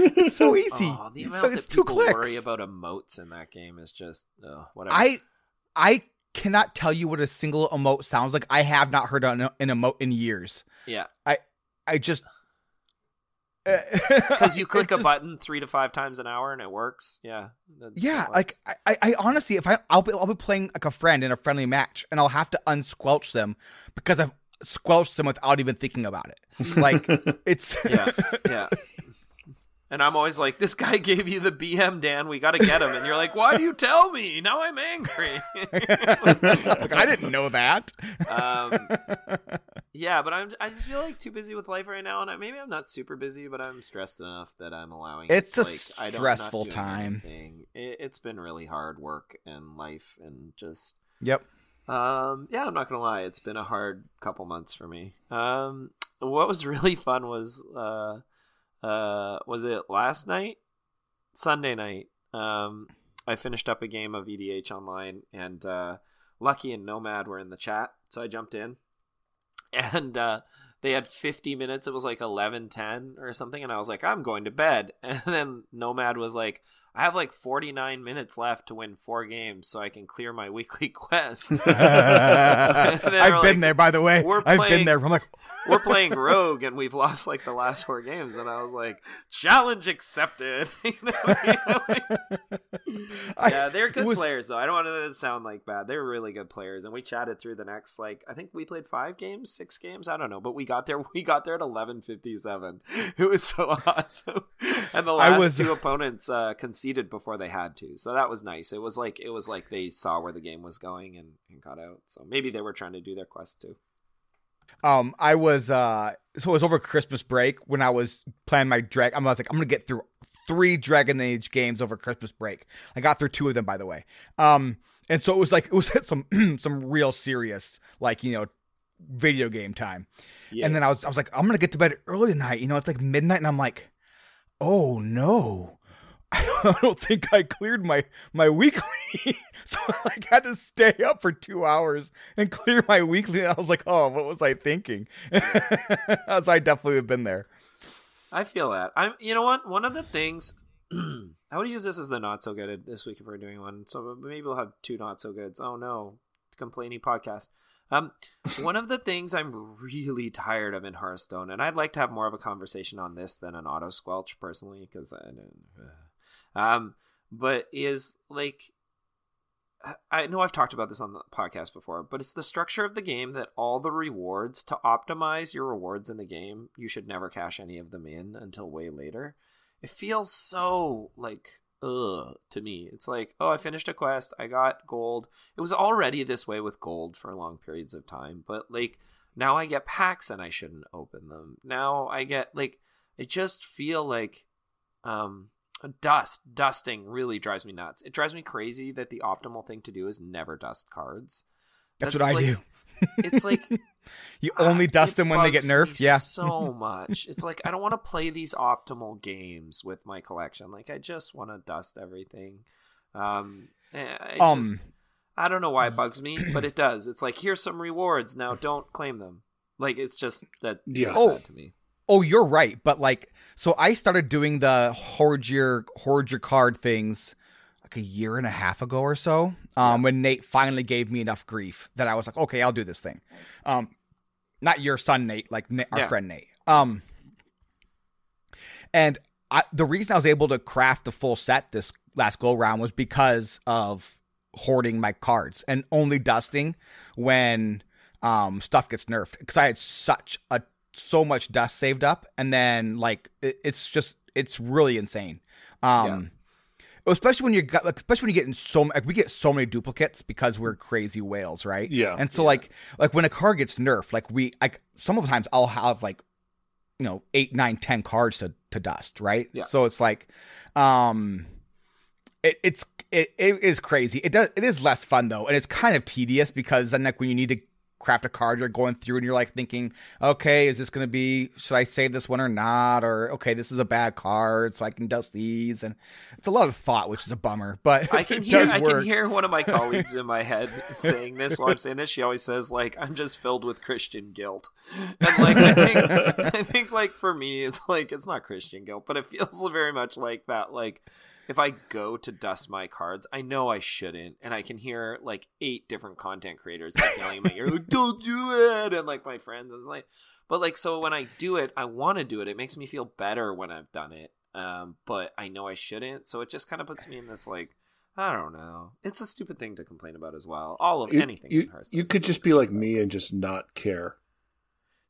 it's so easy. Oh, the amount so it's that people two clicks. Worry about emotes in that game is just uh, whatever. I I cannot tell you what a single emote sounds like. I have not heard an, an emote in years. Yeah, I I just because uh, you click a just, button three to five times an hour and it works. Yeah, that, yeah. That works. Like I, I honestly, if I I'll be I'll be playing like a friend in a friendly match and I'll have to unsquelch them because I've. Squelch them without even thinking about it. Like it's yeah, yeah. And I'm always like, this guy gave you the B M, Dan. We got to get him. And you're like, why do you tell me? Now I'm angry. Like, I didn't know that. Um, yeah, but I'm. I just feel like too busy with life right now, and I, maybe I'm not super busy, but I'm stressed enough that I'm allowing. It's, it's a like, stressful time. It, it's been really hard work and life and just yep. Um, yeah, I'm not gonna lie. It's been a hard couple months for me. Um, what was really fun was, uh, uh, was it last night? Sunday night. Um, I finished up a game of E D H online and, uh, Lucky and Nomad were in the chat. So I jumped in and, uh, they had fifty minutes. It was like eleven ten or something. And I was like, I'm going to bed. And then Nomad was like, I have like forty-nine minutes left to win four games so I can clear my weekly quest. I've been like, there, by the way. We're I've playing, been there. I'm like, we're playing Rogue, and we've lost like the last four games. And I was like, challenge accepted. you know, you know, like, I, yeah, they're good was, players, though. I don't want to sound like bad. They're really good players. And we chatted through the next, like, I think we played five games, six games. I don't know. But we got there. We got there at eleven fifty-seven. It was so awesome. And the last was, two opponents uh, considered before they had to, so that was nice. It was like it was like they saw where the game was going and, and got out. So maybe they were trying to do their quest too. Um, I was uh, so it was over Christmas break when I was planning my drag. I was like, I'm gonna get through three Dragon Age games over Christmas break. I got through two of them, by the way. Um, and so it was like, it was some, some real serious, like, you know, video game time. Yeah. And then I was, I was like, I'm going to get to bed early tonight. You know, it's like midnight and I'm like, oh no, I don't think I cleared my, my weekly. So I had to stay up for two hours and clear my weekly. And I was like, oh, what was I thinking? I was, I definitely have been there. I feel that. I'm, you know what? One of the things I would use this as the not so good this week if we're doing one. So maybe we'll have two not so goods. Oh no. It's a complaining podcast. Um, one of the things I'm really tired of in Hearthstone, and I'd like to have more of a conversation on this than an auto squelch personally, because I don't, uh, um, but is like, I, I know I've talked about this on the podcast before, but it's the structure of the game that all the rewards, to optimize your rewards in the game, you should never cash any of them in until way later. It feels so like, ugh, to me. It's like, oh, I finished a quest, I got gold. It was already this way with gold for long periods of time, but like now I get packs and I shouldn't open them. Now I get like, I just feel like um dust dusting really drives me nuts. It drives me crazy that the optimal thing to do is never dust cards. That's, that's what like, I do. It's like you only uh, dust them when they get nerfed. Yeah, so much. It's like I don't want to play these optimal games with my collection. Like I just want to dust everything. Um, I, um just, I don't know why it bugs me, but it does. It's like here's some rewards now. Don't claim them. Like it's just that. Yeah. Oh, bad to me. Oh, you're right. But like, so I started doing the hoard your hoard your card things like a year and a half ago or so, um, when Nate finally gave me enough grief that I was like, okay, I'll do this thing. Um, not your son, Nate, like Nate, our yeah. friend, Nate. Um, and I, the reason I was able to craft the full set this last go round was because of hoarding my cards and only dusting when, um, stuff gets nerfed. Cause I had such a, so much dust saved up. And then like, it, it's just, it's really insane. Um, yeah. Especially when you got, especially when you get in so like we get so many duplicates because we're crazy whales, right? Yeah. And so yeah. like like when a card gets nerfed, like we like some of the times I'll have like, you know, eight, nine, ten cards to, to dust, right? Yeah. So it's like, um, it it's it, it is crazy. It does it is less fun though, and it's kind of tedious because then like when you need to craft a card, you're going through and you're like thinking, okay, is this going to be, should I save this one or not? Or, okay, this is a bad card, so I can dust these. And it's a lot of thought, which is a bummer, but I can hear, I can hear one of my colleagues in my head saying this while I'm saying this. She always says like, I'm just filled with Christian guilt. And like, I think, I think like for me, it's like, it's not Christian guilt, but it feels very much like that. Like, if I go to dust my cards, I know I shouldn't. And I can hear like eight different content creators like yelling in my ear, like, don't do it. And like my friends is like, but like, so when I do it, I want to do it. It makes me feel better when I've done it. Um, but I know I shouldn't. So it just kind of puts me in this, like, I don't know. It's a stupid thing to complain about as well. All of you, anything. You, in Hearthstone you could just be like me and just not care.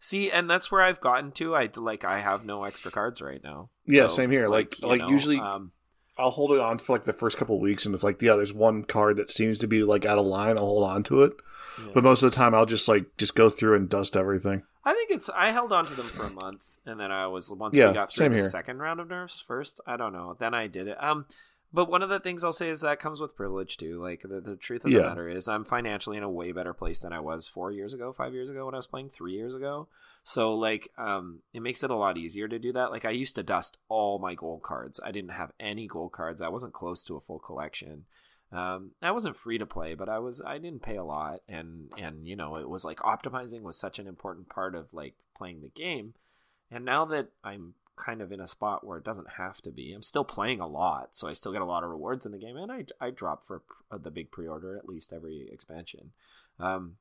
See, and that's where I've gotten to. I like, I have no extra cards right now. Yeah. So, same here. Like, like, you know, like usually, um, I'll hold it on for like the first couple of weeks, and if like yeah, there's one card that seems to be like out of line, I'll hold on to it. Yeah. But most of the time, I'll just like just go through and dust everything. I think it's I held on to them for a month, and then I was once yeah, we got through the here. second round of nerfs first. I don't know. Then I did it. Um, but one of the things I'll say is that comes with privilege too. Like the, the truth of yeah. the matter is, I'm financially in a way better place than I was four years ago, five years ago when I was playing, three years ago. So like, um, it makes it a lot easier to do that. Like I used to dust all my gold cards. I didn't have any gold cards. I wasn't close to a full collection. Um, I wasn't free to play, but I was. I didn't pay a lot, and and you know, it was like optimizing was such an important part of like playing the game. And now that I'm kind of in a spot where it doesn't have to be. I'm still playing a lot, so I still get a lot of rewards in the game, and I I drop for the big pre-order at least every expansion. Um,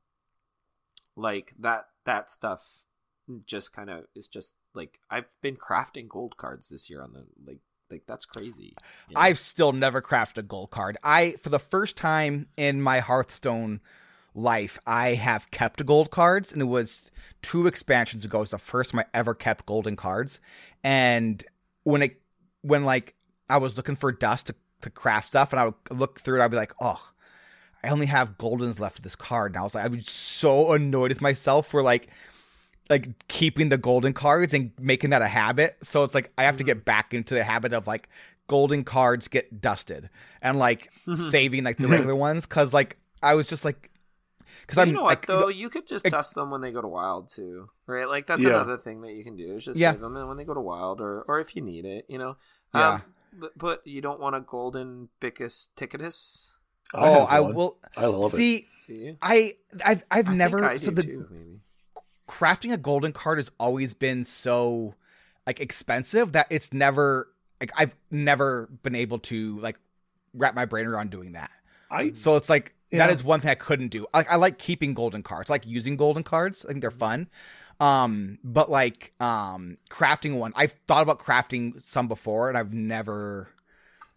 like that that stuff just kind of is just like I've been crafting gold cards this year on the like like that's crazy. You know? I've still never crafted a gold card. I for the first time in my Hearthstone life, I have kept gold cards, and it was two expansions ago. It was the first time I ever kept golden cards. And when it, when like I was looking for dust to, to craft stuff, and I would look through it, I'd be like, oh, I only have goldens left of this card. And I was like, I was so annoyed with myself for like like keeping the golden cards and making that a habit. So it's like I have to get back into the habit of like golden cards get dusted and like saving like the regular ones, because like I was just like, because I'm, you know what, like, though you could just it, dust them when they go to wild too, right? Like that's yeah. another thing that you can do is just yeah. save them and when they go to wild, or or if you need it, you know. Yeah. Um, but, but you don't want a golden Bickus Ticketus. Oh, I, I will. I love see, it. See, I I've I've I never I so the too, maybe. crafting a golden card has always been so like expensive that it's never like I've never been able to like wrap my brain around doing that. I so it's like yeah. that is one thing I couldn't do. Like I like keeping golden cards, I like using golden cards. I think they're fun. Um, but like um, crafting one, I've thought about crafting some before, and I've never.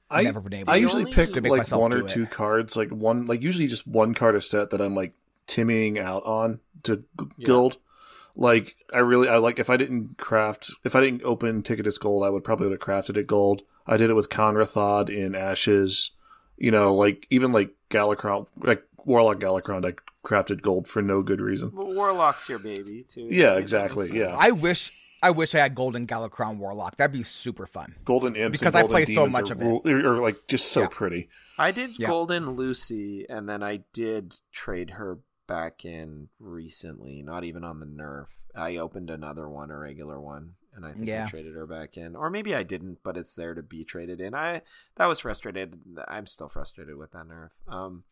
I, never been able I to usually pick to like one or two it. cards, like one, like usually just one card a set that I'm like timmying out on to yeah. guild. Like I really, I like if I didn't craft, if I didn't open Ticketus Gold, I would probably would have crafted it Gold. I did it with Conrathod in Ashes, you know, like even like Galakrond, like Warlock Galakrond, I crafted Gold for no good reason. Well, Warlock's your baby too. Yeah, exactly. Yeah, I wish. I wish I had Golden Galakrond Warlock. That'd be super fun. Golden Imps because and golden I play so much are, of it. Or like just so yeah. pretty. I did yeah. Golden Lucy, and then I did trade her back in recently. Not even on the nerf. I opened another one, a regular one, and I think yeah. I traded her back in, or maybe I didn't, but it's there to be traded in. I that was frustrated. I'm still frustrated with that nerf. Um,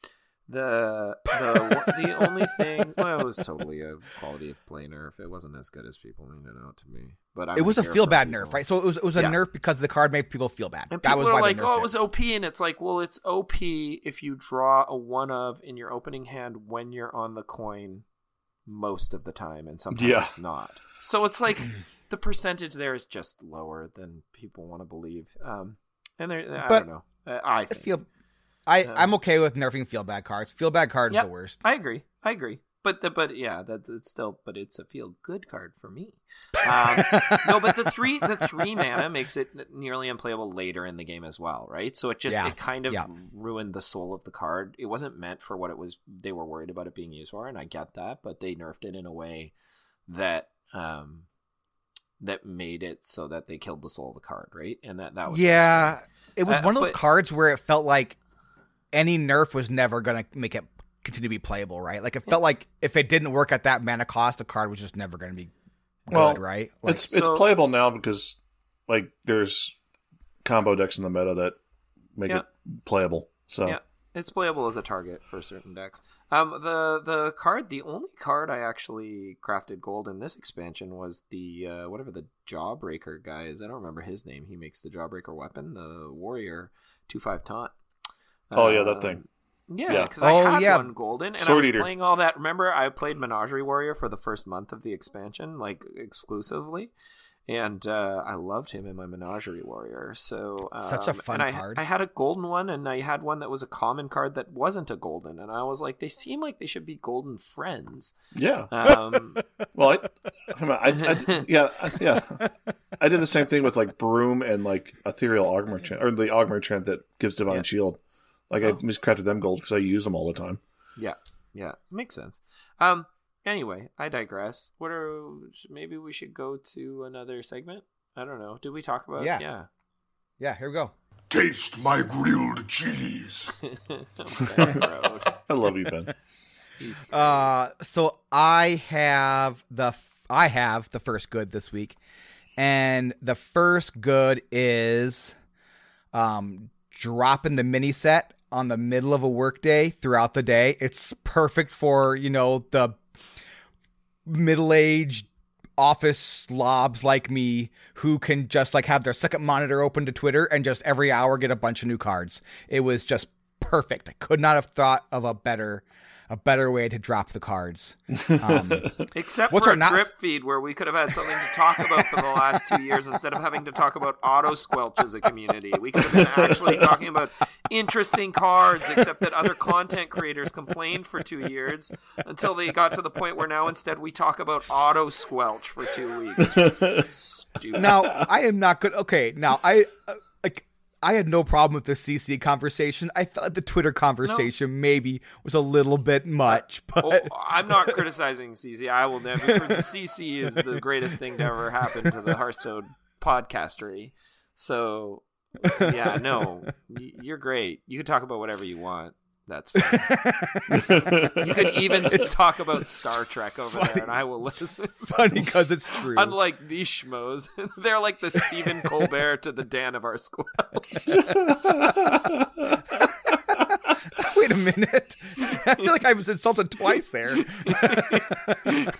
the the the only thing well, it was totally a quality of play nerf. It wasn't as good as people made it out to me, but I'm it was a feel bad people. nerf, right? So it was it was a yeah. nerf because the card made people feel bad. And that people was why like, oh, it was O P, and it's like, well, it's O P if you draw a one of in your opening hand when you're on the coin most of the time, and sometimes yeah. it's not. So it's like the percentage there is just lower than people want to believe. Um, and there, I but don't know. I, I think. feel. I, um, I'm okay with nerfing feel bad cards. Feel bad cards yep, are the worst. I agree. I agree. But the but yeah, that's it's still but it's a feel good card for me. Um, no, but the three the three mana makes it nearly unplayable later in the game as well, right? So it just yeah, it kind of yeah. ruined the soul of the card. It wasn't meant for what it was. They were worried about it being used for, and I get that, but they nerfed it in a way that um that made it so that they killed the soul of the card, right? And that that was yeah. It was uh, one of those but, cards where it felt like. Any nerf was never going to make it continue to be playable, right? Like, it felt like if it didn't work at that mana cost, the card was just never going to be good, well, right? Like, it's it's so, playable now because, like, there's combo decks in the meta that make yeah. it playable. So yeah, it's playable as a target for certain decks. Um, the the card, the only card I actually crafted gold in this expansion was the, uh, whatever the Jawbreaker guy is. I don't remember his name. He makes the Jawbreaker weapon, the Warrior two five Taunt. Oh, yeah, that thing. Um, yeah, because yeah. I had oh, yeah. one golden, and Sword I was Eater. playing all that. Remember, I played Menagerie Warrior for the first month of the expansion, like, exclusively, and uh, I loved him in my Menagerie Warrior. So um, Such a fun and I, card. I had a golden one, and I had one that was a common card that wasn't a golden, and I was like, they seem like they should be golden friends. Yeah. Um, well, I, I, I, yeah, yeah. I did the same thing with, like, Broom and, like, Ethereal Augmerchant, or the Augmerchant that gives Divine yeah. Shield. Like, oh. I miscrafted them gold because I use them all the time. Yeah, yeah. Makes sense. Um. Anyway, I digress. What are... Maybe we should go to another segment? I don't know. Did we talk about... Yeah. Yeah, yeah here we go. Taste my grilled cheese. I love you, Ben. uh, so I have the... I have the first good this week. And the first good is... um. dropping the mini set on the middle of a workday throughout the day. It's perfect for, you know, the middle-aged office slobs like me who can just like have their second monitor open to Twitter and just every hour get a bunch of new cards. It was just perfect. I could not have thought of a better a better way to drop the cards. Um, Except for a not... drip feed where we could have had something to talk about for the last two years instead of having to talk about auto-squelch as a community. We could have been actually talking about interesting cards, except that other content creators complained for two years until they got to the point where now instead we talk about auto-squelch for two weeks. Stupid. Now, I am not good. Okay, now, I... Uh, I had no problem with the C C conversation. I thought the Twitter conversation no. maybe was a little bit much. But oh, I'm not criticizing C C. I will never. C C is the greatest thing to ever happen to the Hearthstone podcastery. So, yeah, no, you're great. You can talk about whatever you want. That's fine. You could even it's talk about Star Trek over funny. There, and I will listen. Funny because it's true. Unlike these schmoes, they're like the Stephen Colbert to the Dan of our squad. Wait a minute. I feel like I was insulted twice there. uh,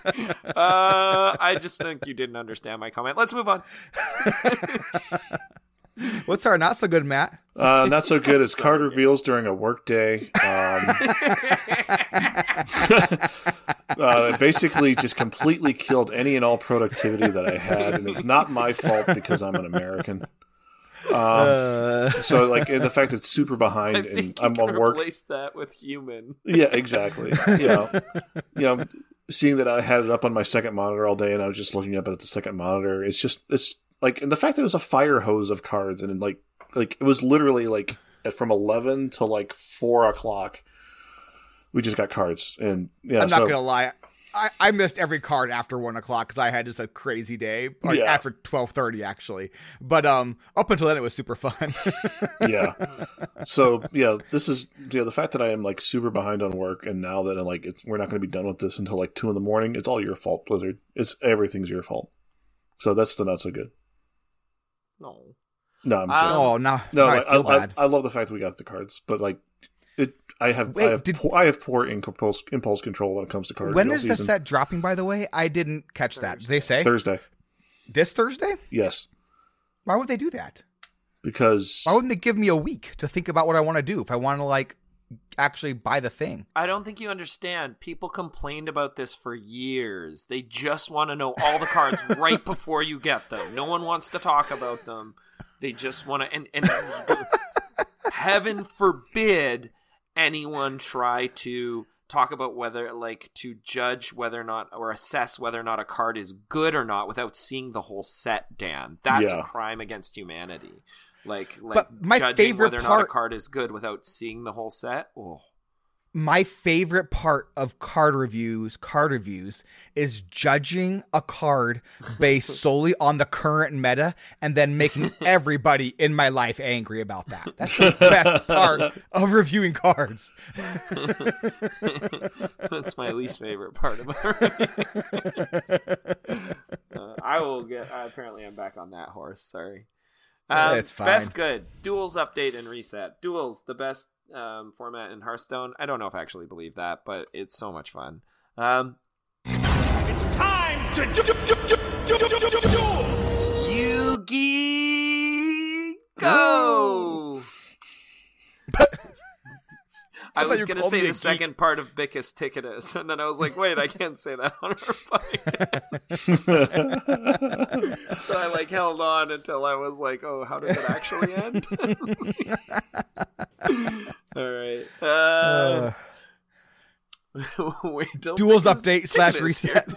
I just think you didn't understand my comment. Let's move on. What's our not so good, Matt? Uh, not so good is so card good. Reveals during a work day. Um, uh, basically just completely killed any and all productivity that I had. And it's not my fault because I'm an American. Um, uh, so like the fact that it's super behind I think and you I'm can on work. Replace that with human. Yeah, exactly. You know, you know, seeing that I had it up on my second monitor all day and I was just looking up at the second monitor. It's just, it's, Like, and the fact that it was a fire hose of cards, and like, like it was literally like from eleven to like four o'clock, we just got cards. And yeah, I'm not so, gonna lie, I, I missed every card after one o'clock because I had just a crazy day. Or yeah. After twelve thirty, actually, but um, up until then it was super fun. yeah. So yeah, this is yeah the fact that I am like super behind on work, and now that I'm like it's, we're not going to be done with this until like two in the morning. It's all your fault, Blizzard. It's everything's your fault. So that's the not so good. No, no, I'm um, oh no, no. I, I, I, I love the fact that we got the cards, but like, it. I have, Wait, I have, did, poor, I have poor impulse, impulse control when it comes to cards. When is the set dropping? By the way, I didn't catch Thursday. that. Did they say Thursday? This Thursday? Yes. Why would they do that? Because why wouldn't they give me a week to think about what I want to do if I want to like actually buy the thing? I don't think you understand. People complained about this for years. They just want to know all the cards right before you get them. No one wants to talk about them. They just want to and, and heaven forbid anyone try to talk about whether like to judge whether or not or assess whether or not a card is good or not without seeing the whole set, Dan. That's yeah. a crime against humanity. Like, like but my judging favorite whether or not part, a card is good without seeing the whole set. Oh. My favorite part of card reviews, card reviews, is judging a card based solely on the current meta and then making everybody in my life angry about that. That's the best part of reviewing cards. That's my least favorite part of it. uh, I will get, uh, apparently I'm back on that horse. Sorry. Um, it's fine. Best good. Duels update and reset. Duels, the best um, format in Hearthstone. I don't know if I actually believe that, but it's so much fun. Um, it's time to do, do, do, do, do, do, do, do, do. Yu-Gi Go! I, I was going to say the geek. second part of Bickus Ticketus, and then I was like, wait, I can't say that on our podcast. So I like held on until I was like, oh, how does it actually end? All right. Uh, uh, wait, Duels Bickus update slash reset.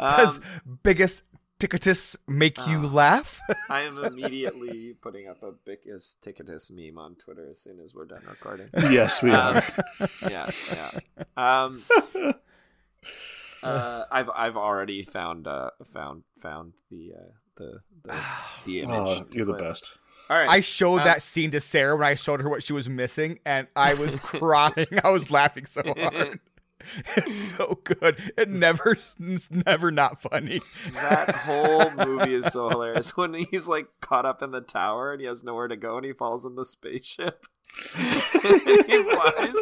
Does um, Bickus Ticketus make uh, you laugh? I am immediately putting up a Bickus Ticketus meme on Twitter as soon as we're done recording. Yes, we um, are. Yeah, yeah. Um, uh, I've I've already found uh, found found the uh, the, the the image. Oh, you're the best. All right. I showed um, that scene to Sarah when I showed her what she was missing, and I was crying. I was laughing so hard. It's so good. It never, it's never not funny. That whole movie is so hilarious. When he's like caught up in the tower and he has nowhere to go and he falls in the spaceship. He flies.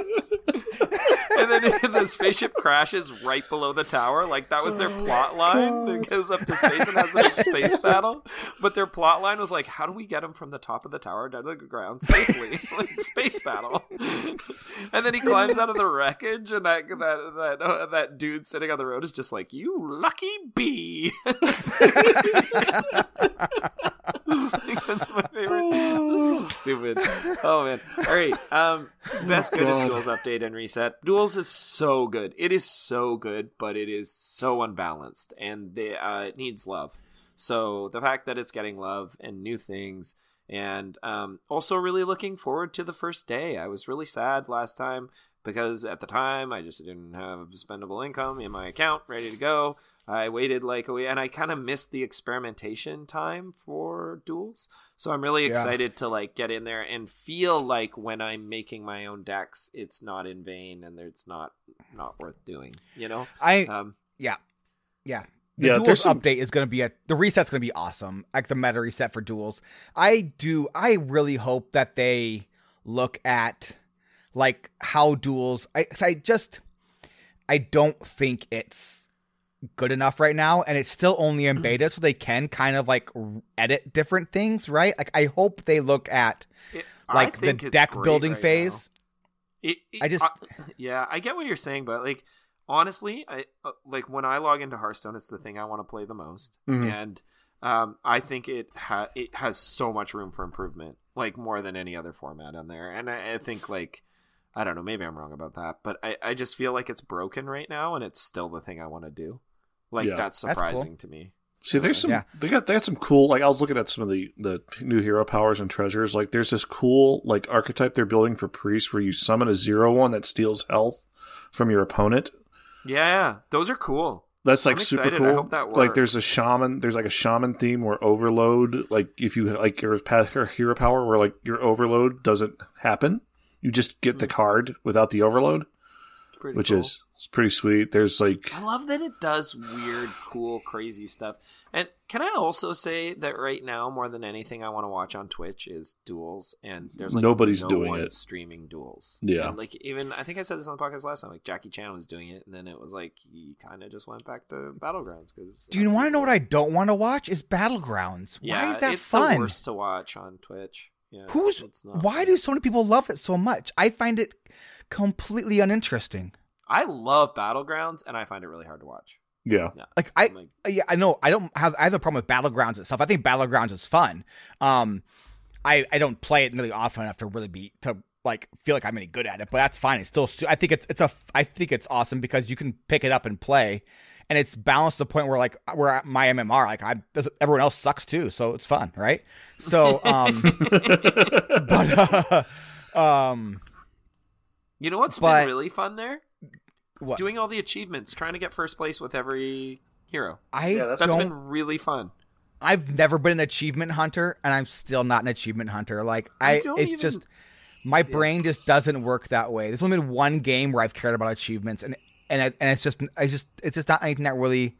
And then the spaceship crashes right below the tower. Like, that was their oh plot line. God. It goes up to space and has a big space battle. But their plot line was like, how do we get him from the top of the tower down to the ground safely? Like, space battle. And then he climbs out of the wreckage, and that that that uh, that dude sitting on the road is just like, you lucky bee. I think that's my favorite. This is so stupid. Oh man. All right. Um, best good is Duels update and reset. Duels is so good. It is so good, but it is so unbalanced, and they, uh, it needs love. So the fact that it's getting love and new things, and um, also really looking forward to the first day. I was really sad last time because at the time I just didn't have spendable income in my account ready to go. I waited like a week, and I kind of missed the experimentation time for Duels. So I'm really yeah. excited to like get in there and feel like when I'm making my own decks, it's not in vain and it's not not worth doing. You know, I um, yeah, yeah. The yeah, Duels some... update is going to be a the reset's going to be awesome. Like the meta reset for Duels. I do. I really hope that they look at like how Duels. I I just I don't think it's good enough right now, and it's still only in beta, so they can kind of like edit different things, right? Like I hope they look at it, like the deck building right phase. It, it, I just I, yeah, I get what you're saying, but like honestly, I uh, like when I log into Hearthstone, it's the thing I want to play the most, mm-hmm. and um, I think it ha- it has so much room for improvement, like more than any other format on there, and I, I think like. I don't know. Maybe I'm wrong about that, but I, I just feel like it's broken right now, and it's still the thing I want to do. Like yeah. that's surprising that's cool. to me. See, there's some yeah. they got they got some cool. Like I was looking at some of the, the new hero powers and treasures. Like there's this cool like archetype they're building for priests where you summon a zero one that steals health from your opponent. Yeah, those are cool. That's like I'm super excited. Cool. I hope that works. Like there's a shaman. There's like a shaman theme where overload. Like if you like your hero power where like your overload doesn't happen. You just get the card without the overload, which cool. is it's pretty sweet. There's like I love that it does weird, cool, crazy stuff. And can I also say that right now, more than anything, I want to watch on Twitch is Duels, and there's like nobody's no doing one it. Streaming Duels, yeah. And like even I think I said this on the podcast last time. Like Jackie Chan was doing it, and then it was like he kind of just went back to Battlegrounds because. Do you want to know what I don't want to watch? Is Battlegrounds? Yeah, why is that it's fun? It's the worst to watch on Twitch. Yeah, Who's why fun. Do so many people love it so much? I find it completely uninteresting. I love Battlegrounds, and I find it really hard to watch. Yeah, yeah. like I, like, yeah, I know I don't have I have a problem with Battlegrounds itself. I think Battlegrounds is fun. Um, I, I don't play it really often enough to really be to like feel like I'm any good at it, but that's fine. It's still I think it's it's a I think it's awesome because you can pick it up and play, and it's balanced to the point where like where my M M R like I everyone else sucks too, so it's fun, right? So, um, but uh, um, you know what's but, been really fun there? What? Doing all the achievements, trying to get first place with every hero. I yeah, that's, that's been really fun. I've never been an achievement hunter, and I'm still not an achievement hunter. Like I, I it's even... just my brain yeah. just doesn't work that way. There's only been one game where I've cared about achievements, and. And I, and it's just I just it's just not anything that really,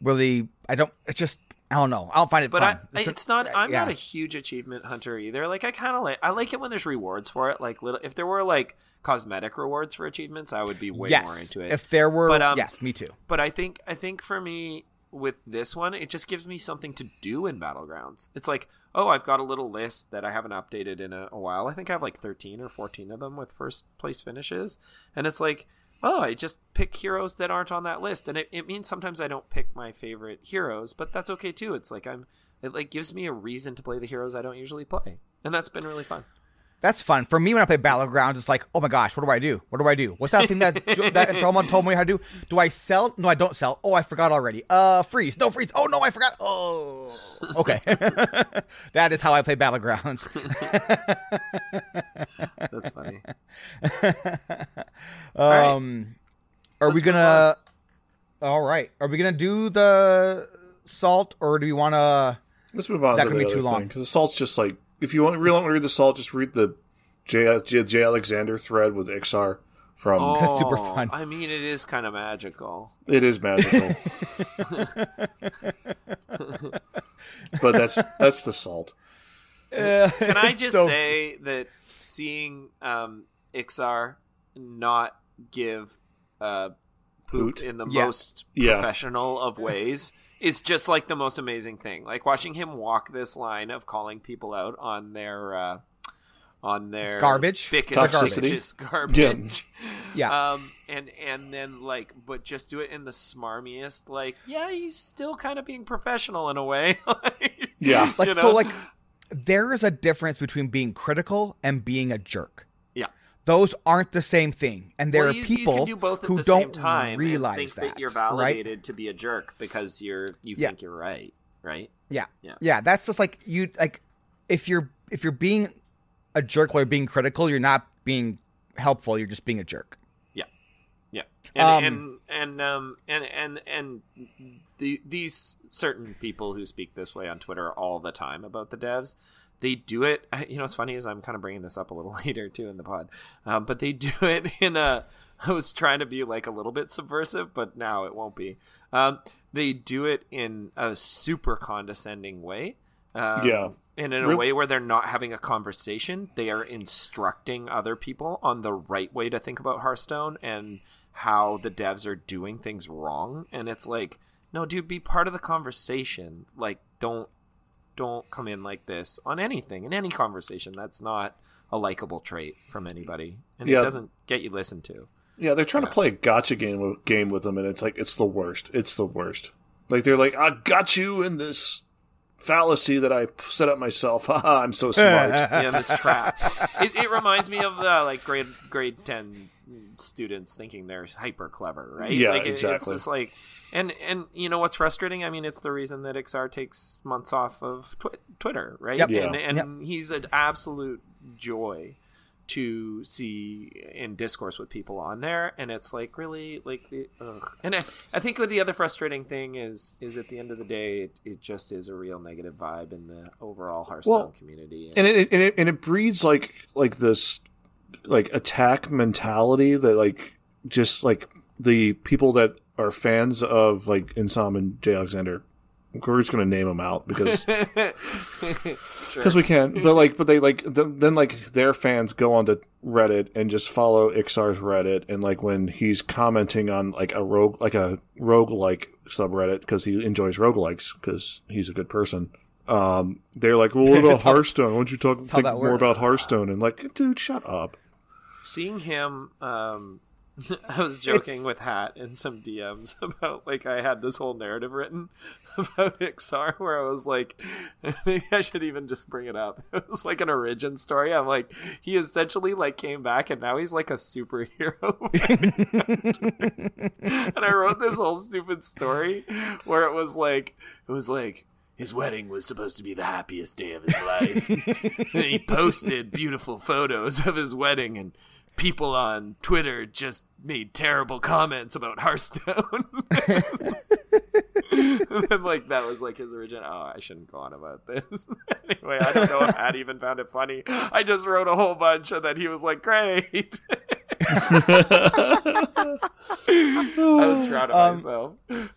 really I don't it's just I don't know I don't find it. But fun. I, it's, it's not I'm yeah. not a huge achievement hunter either. Like I kind of like I like it when there's rewards for it. Like little if there were like cosmetic rewards for achievements, I would be way yes, more into it. If there were, but, um, yes, me too. But I think I think for me with this one, it just gives me something to do in Battlegrounds. It's like oh I've got a little list that I haven't updated in a, a while. I think I have like thirteen or fourteen of them with first place finishes, and it's like. Oh, I just pick heroes that aren't on that list. And it, it means sometimes I don't pick my favorite heroes, but that's okay too. It's like I'm it like gives me a reason to play the heroes I don't usually play. And that's been really fun. That's fun. For me when I play Battlegrounds, it's like, oh my gosh, what do I do? What do I do? What's that thing that that someone told me how to do? Do I sell? No, I don't sell. Oh, I forgot already. Uh freeze. No freeze. Oh no, I forgot. Oh okay. That is how I play Battlegrounds. That's funny. Um, right. Are Let's we gonna? All right. Are we gonna do the salt, or do we want to? Let's move on. That to could be too long because the salt's just like if you want, really want to read the salt, just read the J. J. J. Alexander thread with Ixar from. Oh, that's super fun. I mean, it is kind of magical. It is magical. But that's that's the salt. Uh, Can I just so... say that seeing um, Ixar not give uh poot in the yeah. most professional yeah. of ways is just like the most amazing thing. Like watching him walk this line of calling people out on their uh on their garbage toxicity garbage yeah. yeah um and and then like but just do it in the smarmiest like yeah he's still kind of being professional in a way. like, yeah like you know? So like there is a difference between being critical and being a jerk. Those aren't the same thing, and there well, you, are people you can do both at who the don't same time realize and think that, that you're validated right? to be a jerk because you're you yeah. think you're right. right? Yeah. Yeah. Yeah. That's just like you, like if you're, if you're being a jerk while you're being critical, you're not being helpful. You're just being a jerk. Yeah. Yeah. And, um, and, and, um, and, and, and the, these certain people who speak this way on Twitter all the time about the devs, they do it. You know, what's funny is I'm kind of bringing this up a little later too in the pod, um, but they do it in a, I was trying to be like a little bit subversive, but now it won't be. Um, they do it in a super condescending way. Um, yeah. And in a Re- way where they're not having a conversation, they are instructing other people on the right way to think about Hearthstone and how the devs are doing things wrong. And it's like, no, dude, be part of the conversation. Like, don't, don't come in like this on anything, in any conversation. That's not a likable trait from anybody. And yeah. It doesn't get you listened to. Yeah, they're trying yeah. to play a gotcha game, game with them, and it's like, it's the worst. It's the worst. Like, they're like, I got you in this fallacy that I set up myself. Haha, I'm so smart. Yeah, this trap. It, it reminds me of, uh, like, grade grade ten students thinking they're hyper clever, right? Yeah, like, it, exactly. It's just like, and, and you know what's frustrating? I mean, it's the reason that X R takes months off of tw- Twitter, right? Yep. Yeah. And, and yep. he's an absolute joy to see in discourse with people on there, and it's like really like the ugh. And I, I think the other frustrating thing is is at the end of the day it, it just is a real negative vibe in the overall Hearthstone well, community, and, and it and it and it breeds like like this like attack mentality that like just like the people that are fans of like Insam and Jay Alexander. We're just gonna name them out because sure. we can. But like, but they like th- then like their fans go onto Reddit and just follow Ixar's Reddit, and like when he's commenting on like a rogue like a roguelike subreddit because he enjoys roguelikes because he's a good person. Um, they're like, well, what about Hearthstone? Why don't you talk think more about Hearthstone? And like, dude, shut up. Seeing him. Um... I was joking it's... with Hat in some D Ms about, like, I had this whole narrative written about X R where I was like, maybe I should even just bring it up. It was like an origin story. I'm like, he essentially, like, came back and now he's like a superhero. And I wrote this whole stupid story where it was like, it was like, his wedding was supposed to be the happiest day of his life. And he posted beautiful photos of his wedding, and people on Twitter just made terrible comments about Hearthstone. And then, like, that was, like, his origin. Oh, I shouldn't go on about this. Anyway, I don't know if Ad even found it funny. I just wrote a whole bunch, and then he was like, great. I was proud of um, myself.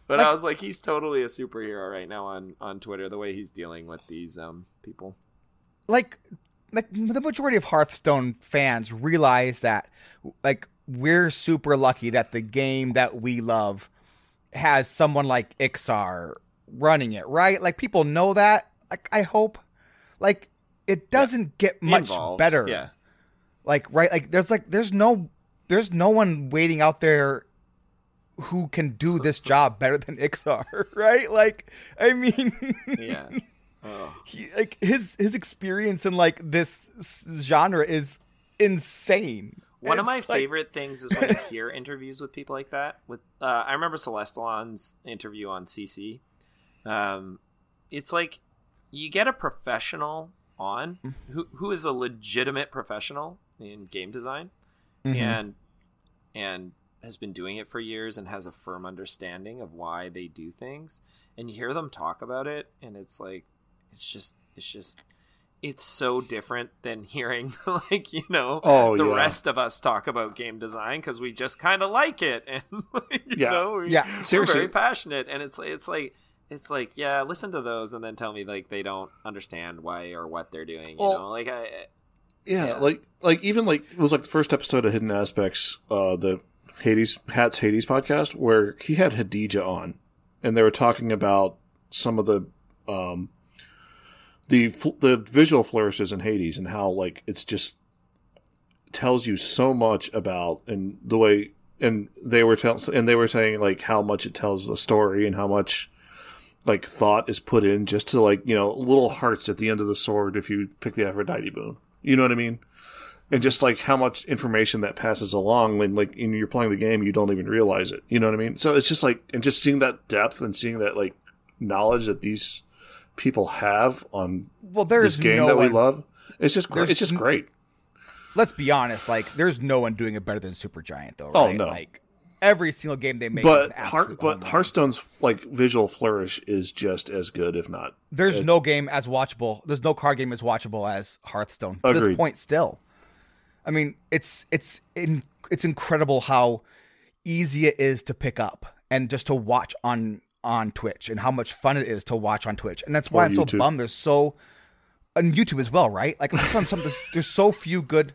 But like, I was like, he's totally a superhero right now on, on Twitter, the way he's dealing with these um people. Like... Like the majority of Hearthstone fans realize that, like, we're super lucky that the game that we love has someone like Ixar running it, right? Like, people know that. Like, I hope, like, it doesn't yeah. get much Involved. better. Yeah. Like, right? Like, there's like there's no there's no one waiting out there who can do this job better than Ixar, right? Like, I mean, yeah. Oh. He, like his his experience in like this genre is insane. One it's of my like... favorite things is when I hear interviews with people like that. With uh, I remember Celestalon's interview on C C. Um, it's like you get a professional on who who is a legitimate professional in game design, mm-hmm. and and. has been doing it for years and has a firm understanding of why they do things, and you hear them talk about it, and it's like it's just it's just it's so different than hearing like you know oh, the yeah. rest of us talk about game design because we just kind of like it and like, you yeah. know we, yeah. we're very passionate, and it's it's like it's like yeah listen to those and then tell me like they don't understand why or what they're doing you well, know like I yeah, yeah like like even like it was like the first episode of Hidden Aspects uh the Hades Hat's Hades podcast where he had Hadija on, and they were talking about some of the um the the visual flourishes in Hades and how like it's just tells you so much about and the way and they were telling and they were saying like how much it tells the story and how much like thought is put in just to like you know little hearts at the end of the sword if you pick the Aphrodite boon, you know what I mean. And just, like, how much information that passes along when, like, when you're playing the game, you don't even realize it. You know what I mean? So it's just, like, and just seeing that depth and seeing that, like, knowledge that these people have on well, this game no that one, we love. It's just great. It's just great. Let's be honest. Like, there's no one doing it better than Supergiant, though. Right? Oh no! Like every single game they make. But is an absolute Heart, but Hearthstone's like visual flourish is just as good, if not. There's it, no game as watchable. There's no card game as watchable as Hearthstone to agreed. This point. Still, I mean, it's it's in, it's incredible how easy it is to pick up and just to watch on. on Twitch and how much fun it is to watch on Twitch. And that's why or I'm YouTube. so bummed there's so on YouTube as well, right? Like some, some, there's, there's so few good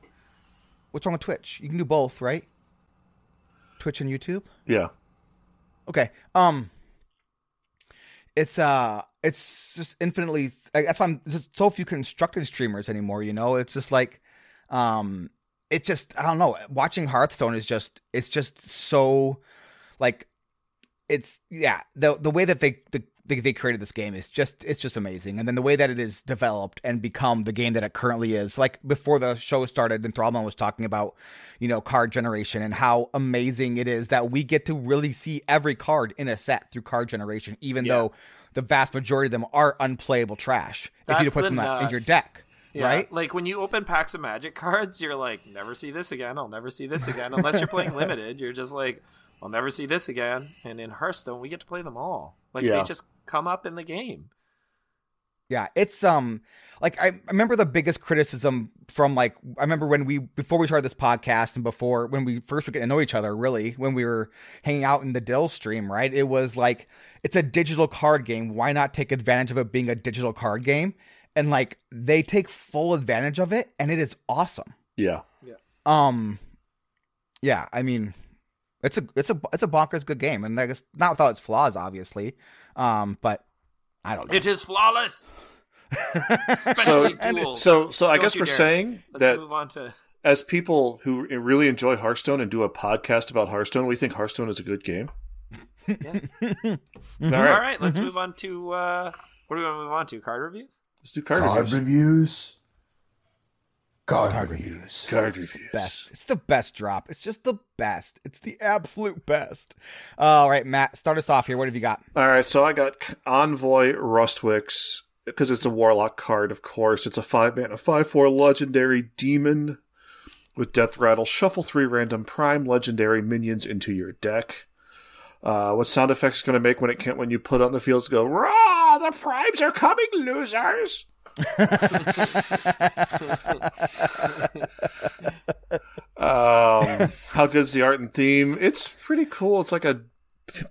what's wrong with Twitch? You can do both, right? Twitch and YouTube? Yeah. Okay. Um it's uh it's just infinitely like, that's why I'm there's so few constructed streamers anymore, you know? It's just like um it's just I don't know. Watching Hearthstone is just it's just so like It's yeah the the way that they the they, they created this game is just it's just amazing, and then the way that it is developed and become the game that it currently is. Like before the show started, and Thralman was talking about you know card generation and how amazing it is that we get to really see every card in a set through card generation, even yeah. though the vast majority of them are unplayable trash That's if you put the them nuts. in your deck. Yeah. Right? Like when you open packs of Magic cards, you're like, never see this again. I'll never see this again unless you're playing limited. You're just like. I'll never see this again. And in Hearthstone, we get to play them all. Like yeah. they just come up in the game. Yeah, it's um, like I, I remember the biggest criticism from like I remember when we before we started this podcast and before when we first were getting to know each other, really when we were hanging out in the Dill stream, right? It was like it's a digital card game. Why not take advantage of it being a digital card game? And like they take full advantage of it, and it is awesome. Yeah. Yeah. Um. Yeah. I mean. It's a it's a it's a bonkers good game, and I guess not without its flaws, obviously. Um, but I don't know. It is flawless. Especially so, Duels. so so I don't guess we're dare. saying Let's that move on to... as people who really enjoy Hearthstone and do a podcast about Hearthstone, we think Hearthstone is a good game. Yeah. mm-hmm. All right, All right mm-hmm. let's move on to uh, what do we want to move on to? Card reviews. Let's do card, card reviews. reviews. Card, card reviews. reviews. Card reviews. Best. It's the best drop. It's just the best. It's the absolute best. All right, Matt, start us off here. What have you got? All right, so I got Envoy Rustwicks, because it's a Warlock card, of course. It's a five-mana, five four legendary demon with Death Rattle. Shuffle three random prime legendary minions into your deck. Uh, what sound effects going to make when it can't when you put on the field to go, "Rah, the primes are coming, losers!" um, how good's the art and theme? It's pretty cool. It's like a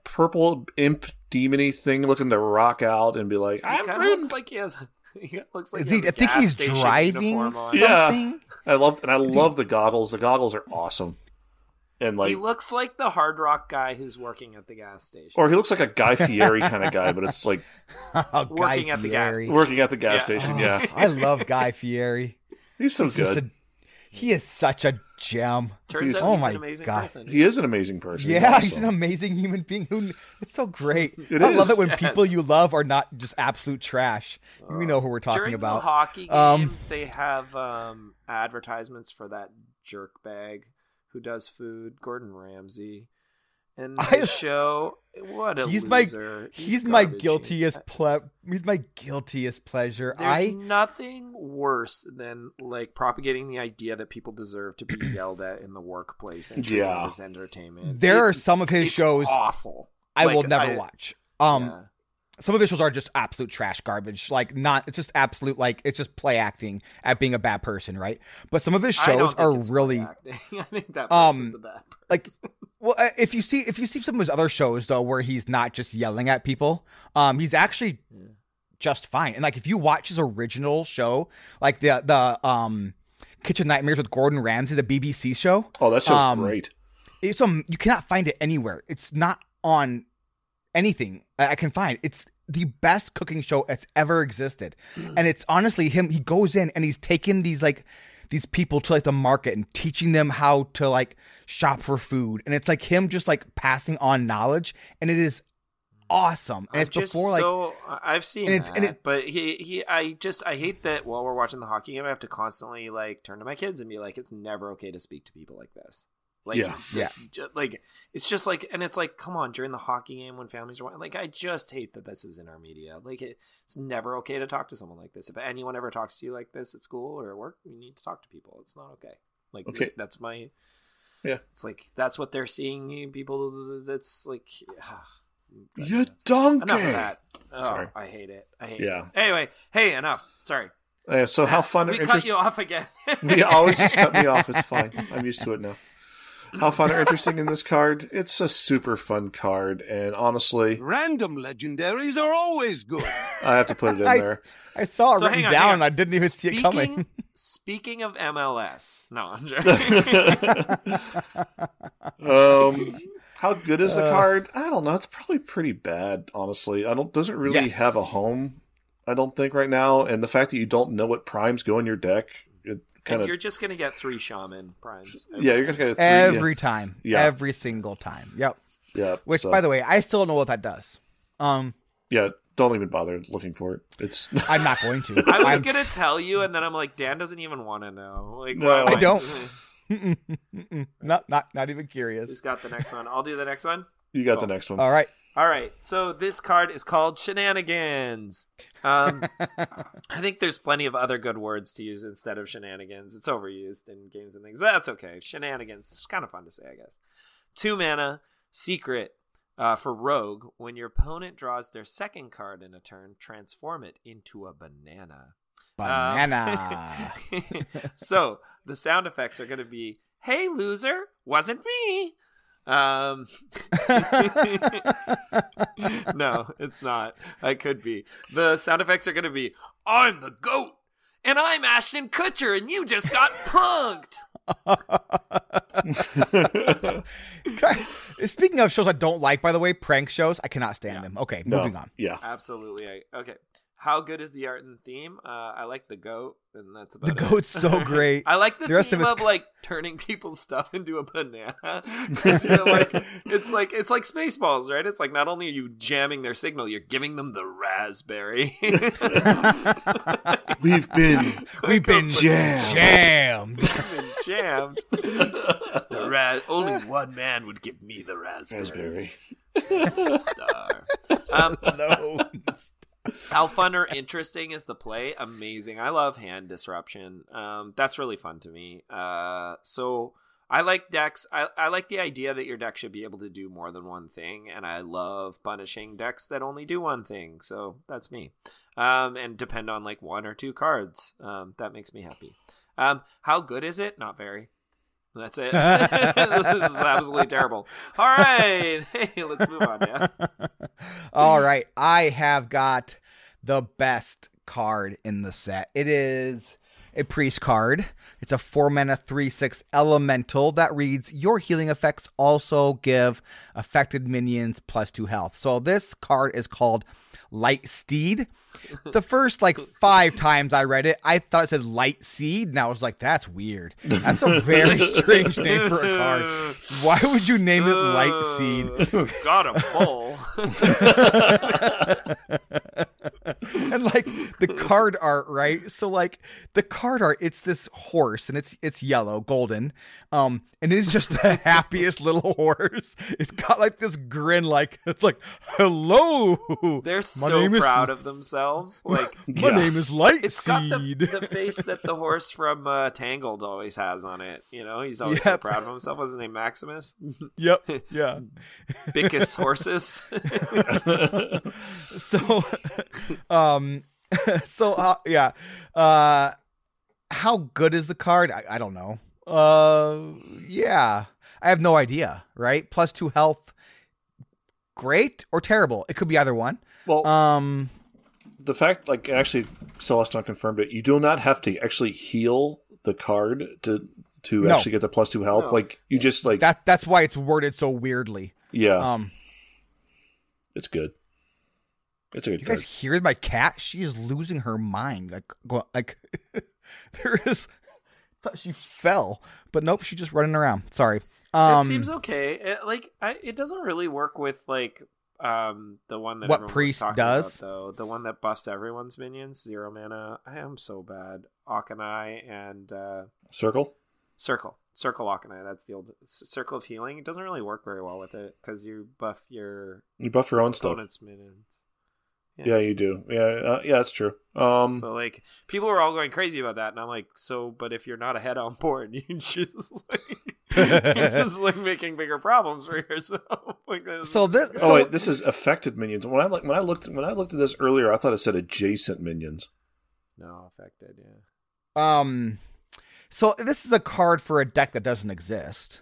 purple imp demony thing looking to rock out and be like, he I'm kind of looks like he has. He looks like he has I think he's driving. Something? Yeah, I love and I Is love he... the goggles. The goggles are awesome. And like he looks like the Hard Rock guy who's working at the gas station, or he looks like a Guy Fieri kind of guy, but it's like oh, working Guy at Fieri. the gas station. working at the gas yeah. station. Oh, yeah, I love Guy Fieri. He's so he's good. A, he is such a gem. Turns out oh he's my an amazing God. person. He is an amazing person. Yeah, awesome. He's an amazing human being. Who? It's so great. It I is. love it when yes. people you love are not just absolute trash. Uh, we know who we're talking during about. During the hockey game, um, they have um, advertisements for that jerk bag. Who does food? Gordon Ramsay, and the I, show. What a he's loser! My, he's he's my guiltiest ple- He's my guiltiest pleasure. There's I... nothing worse than like propagating the idea that people deserve to be yelled at in the workplace and treated yeah. as entertainment. There it's, are some of his shows awful. I like, will never I, watch. Um, yeah. Some of his shows are just absolute trash garbage. Like not, it's just absolute. Like it's just play acting at being a bad person, right? But some of his shows are really. I think that person's um, a bad person. Like, well, if you see if you see some of his other shows though, where he's not just yelling at people, um, he's actually yeah. just fine. And like if you watch his original show, like the the um, Kitchen Nightmares with Gordon Ramsay, the B B C show. Oh, that show's um, great. It's um, you cannot find it anywhere. It's not on. Anything I can find. It's the best cooking show that's ever existed. Mm. And it's honestly him. He goes in and he's taking these like these people to like the market and teaching them how to like shop for food. And it's like him just like passing on knowledge. And it is awesome. And I'm it's just before like so, I've seen and it's, that, and it, but he, he, I just, I hate that while we're watching the hockey game, I have to constantly like turn to my kids and be like, it's never okay to speak to people like this. Like, yeah. yeah. Just, like, it's just like, and it's like, come on, during the hockey game when families are, like, I just hate that this is in our media. Like, it, it's never okay to talk to someone like this. If anyone ever talks to you like this at school or at work, you need to talk to people. It's not okay. Like, okay. that's my, yeah. It's like, that's what they're seeing people. That's like, ah, you donkey. Enough of that. Oh, Sorry. I hate it. I hate yeah. it. Anyway. Hey, enough. Sorry. Yeah, so how fun we or interesting. We cut you off again. We always just cut me off. It's fine. I'm used to it now. How fun or interesting in this card? It's a super fun card, and honestly, random legendaries are always good. I have to put it in I, there. I saw it so written on, down, and I didn't even speaking, see it coming. Speaking of M L S, no, I'm joking. um, how good is the card? I don't know. It's probably pretty bad, honestly. I don't doesn't really yes. have a home. I don't think right now, and the fact that you don't know what primes go in your deck. Kind and of, you're just going to get three shaman primes. Yeah, you're going to get three. Every yeah. time. Yeah. Every single time. Yep. Yeah. Which, so. by the way, I still don't know what that does. Um. Yeah, don't even bother looking for it. It's. I'm not going to. I was going to tell you, and then I'm like, Dan doesn't even want to know. Like, no, I don't. Mm-mm, mm-mm. Not, not, not even curious. Who's got the next one? I'll do the next one. You got cool. the next one. All right. All right, so this card is called Shenanigans. Um, I think there's plenty of other good words to use instead of shenanigans. It's overused in games and things, but that's okay. Shenanigans, it's kind of fun to say, I guess. Two mana, secret, uh, for rogue. When your opponent draws their second card in a turn, transform it into a banana. Banana. Um, so the sound effects are going to be, hey, loser, wasn't me. Um, no, it's not. I could be. The sound effects are going to be, I'm the GOAT, and I'm Ashton Kutcher, and you just got punked. Speaking of shows I don't like, by the way, prank shows, I cannot stand yeah. them. Okay, no. moving on. Yeah, absolutely. Okay. How good is the art and theme? Uh, I like the goat, and that's about it. The goat's so great. I like the, the theme of, of like turning people's stuff into a banana. You're like, it's like it's like Spaceballs, right? It's like not only are you jamming their signal, you're giving them the raspberry. We've been we've been jammed. jammed. We've been jammed. The ra- only one man would give me the raspberry. Raspberry. Star. Um, no. How fun or interesting is the play? Amazing. I love hand disruption. Um, that's really fun to me. Uh, so I like decks. I, I like the idea that your deck should be able to do more than one thing. And I love punishing decks that only do one thing. So that's me. Um, and depend on like one or two cards. Um, that makes me happy. Um, how good is it? Not very. That's it. This is absolutely terrible. All right. Hey, let's move on, man. All right. I have got the best card in the set. It is a priest card. It's a four mana three six elemental that reads, your healing effects also give affected minions plus two health. So this card is called Light Steed. The first like five times I read it, I thought it said Light Seed, and I was like, that's weird. That's a very strange name for a card. Why would you name it Light Seed? Got a pull. And like the card art, right? So like the card art, it's this horse, and it's it's yellow, golden. Um, and it's just the happiest little horse. It's got like this grin, like it's like, hello. They're so proud is... of themselves. Like my yeah. name is Lightseed. It's got the, the face that the horse from uh, Tangled always has on it. You know, he's always yep. so proud of himself. What's his name? Maximus? Yep. Yeah. Bickus horses. So um so uh, yeah uh how good is the card? I, I don't know. Uh yeah, I have no idea, right? Plus two health, great or terrible? It could be either one. Well, um the fact, like, actually Celestion confirmed it, you do not have to actually heal the card to to no. actually get the plus two health. No. Like you just like that that's why it's worded so weirdly. Yeah. Um it's good. It's a good. You guys card. Hear my cat? She is losing her mind. Like, go, like there is. I thought she fell, but nope, she's just running around. Sorry. Um, it seems okay. It, like, I, it doesn't really work with like um the one that what priest was does about, though. The one that buffs everyone's minions, zero mana. I am so bad. Akanai and uh, Circle. Circle. Circle Lockana. That's the old Circle of Healing. It doesn't really work very well with it because you buff your... You buff your own stuff. Minutes. Yeah. yeah, you do. Yeah, uh, yeah, that's true. Um, so, like, people were all going crazy about that. And I'm like, so, but if you're not ahead on board, you just, like... You're just like making bigger problems for yourself. Like this. So this. So oh wait, this is affected minions. When I like when I looked when I looked at this earlier, I thought it said adjacent minions. No, affected. Yeah. Um. So this is a card for a deck that doesn't exist.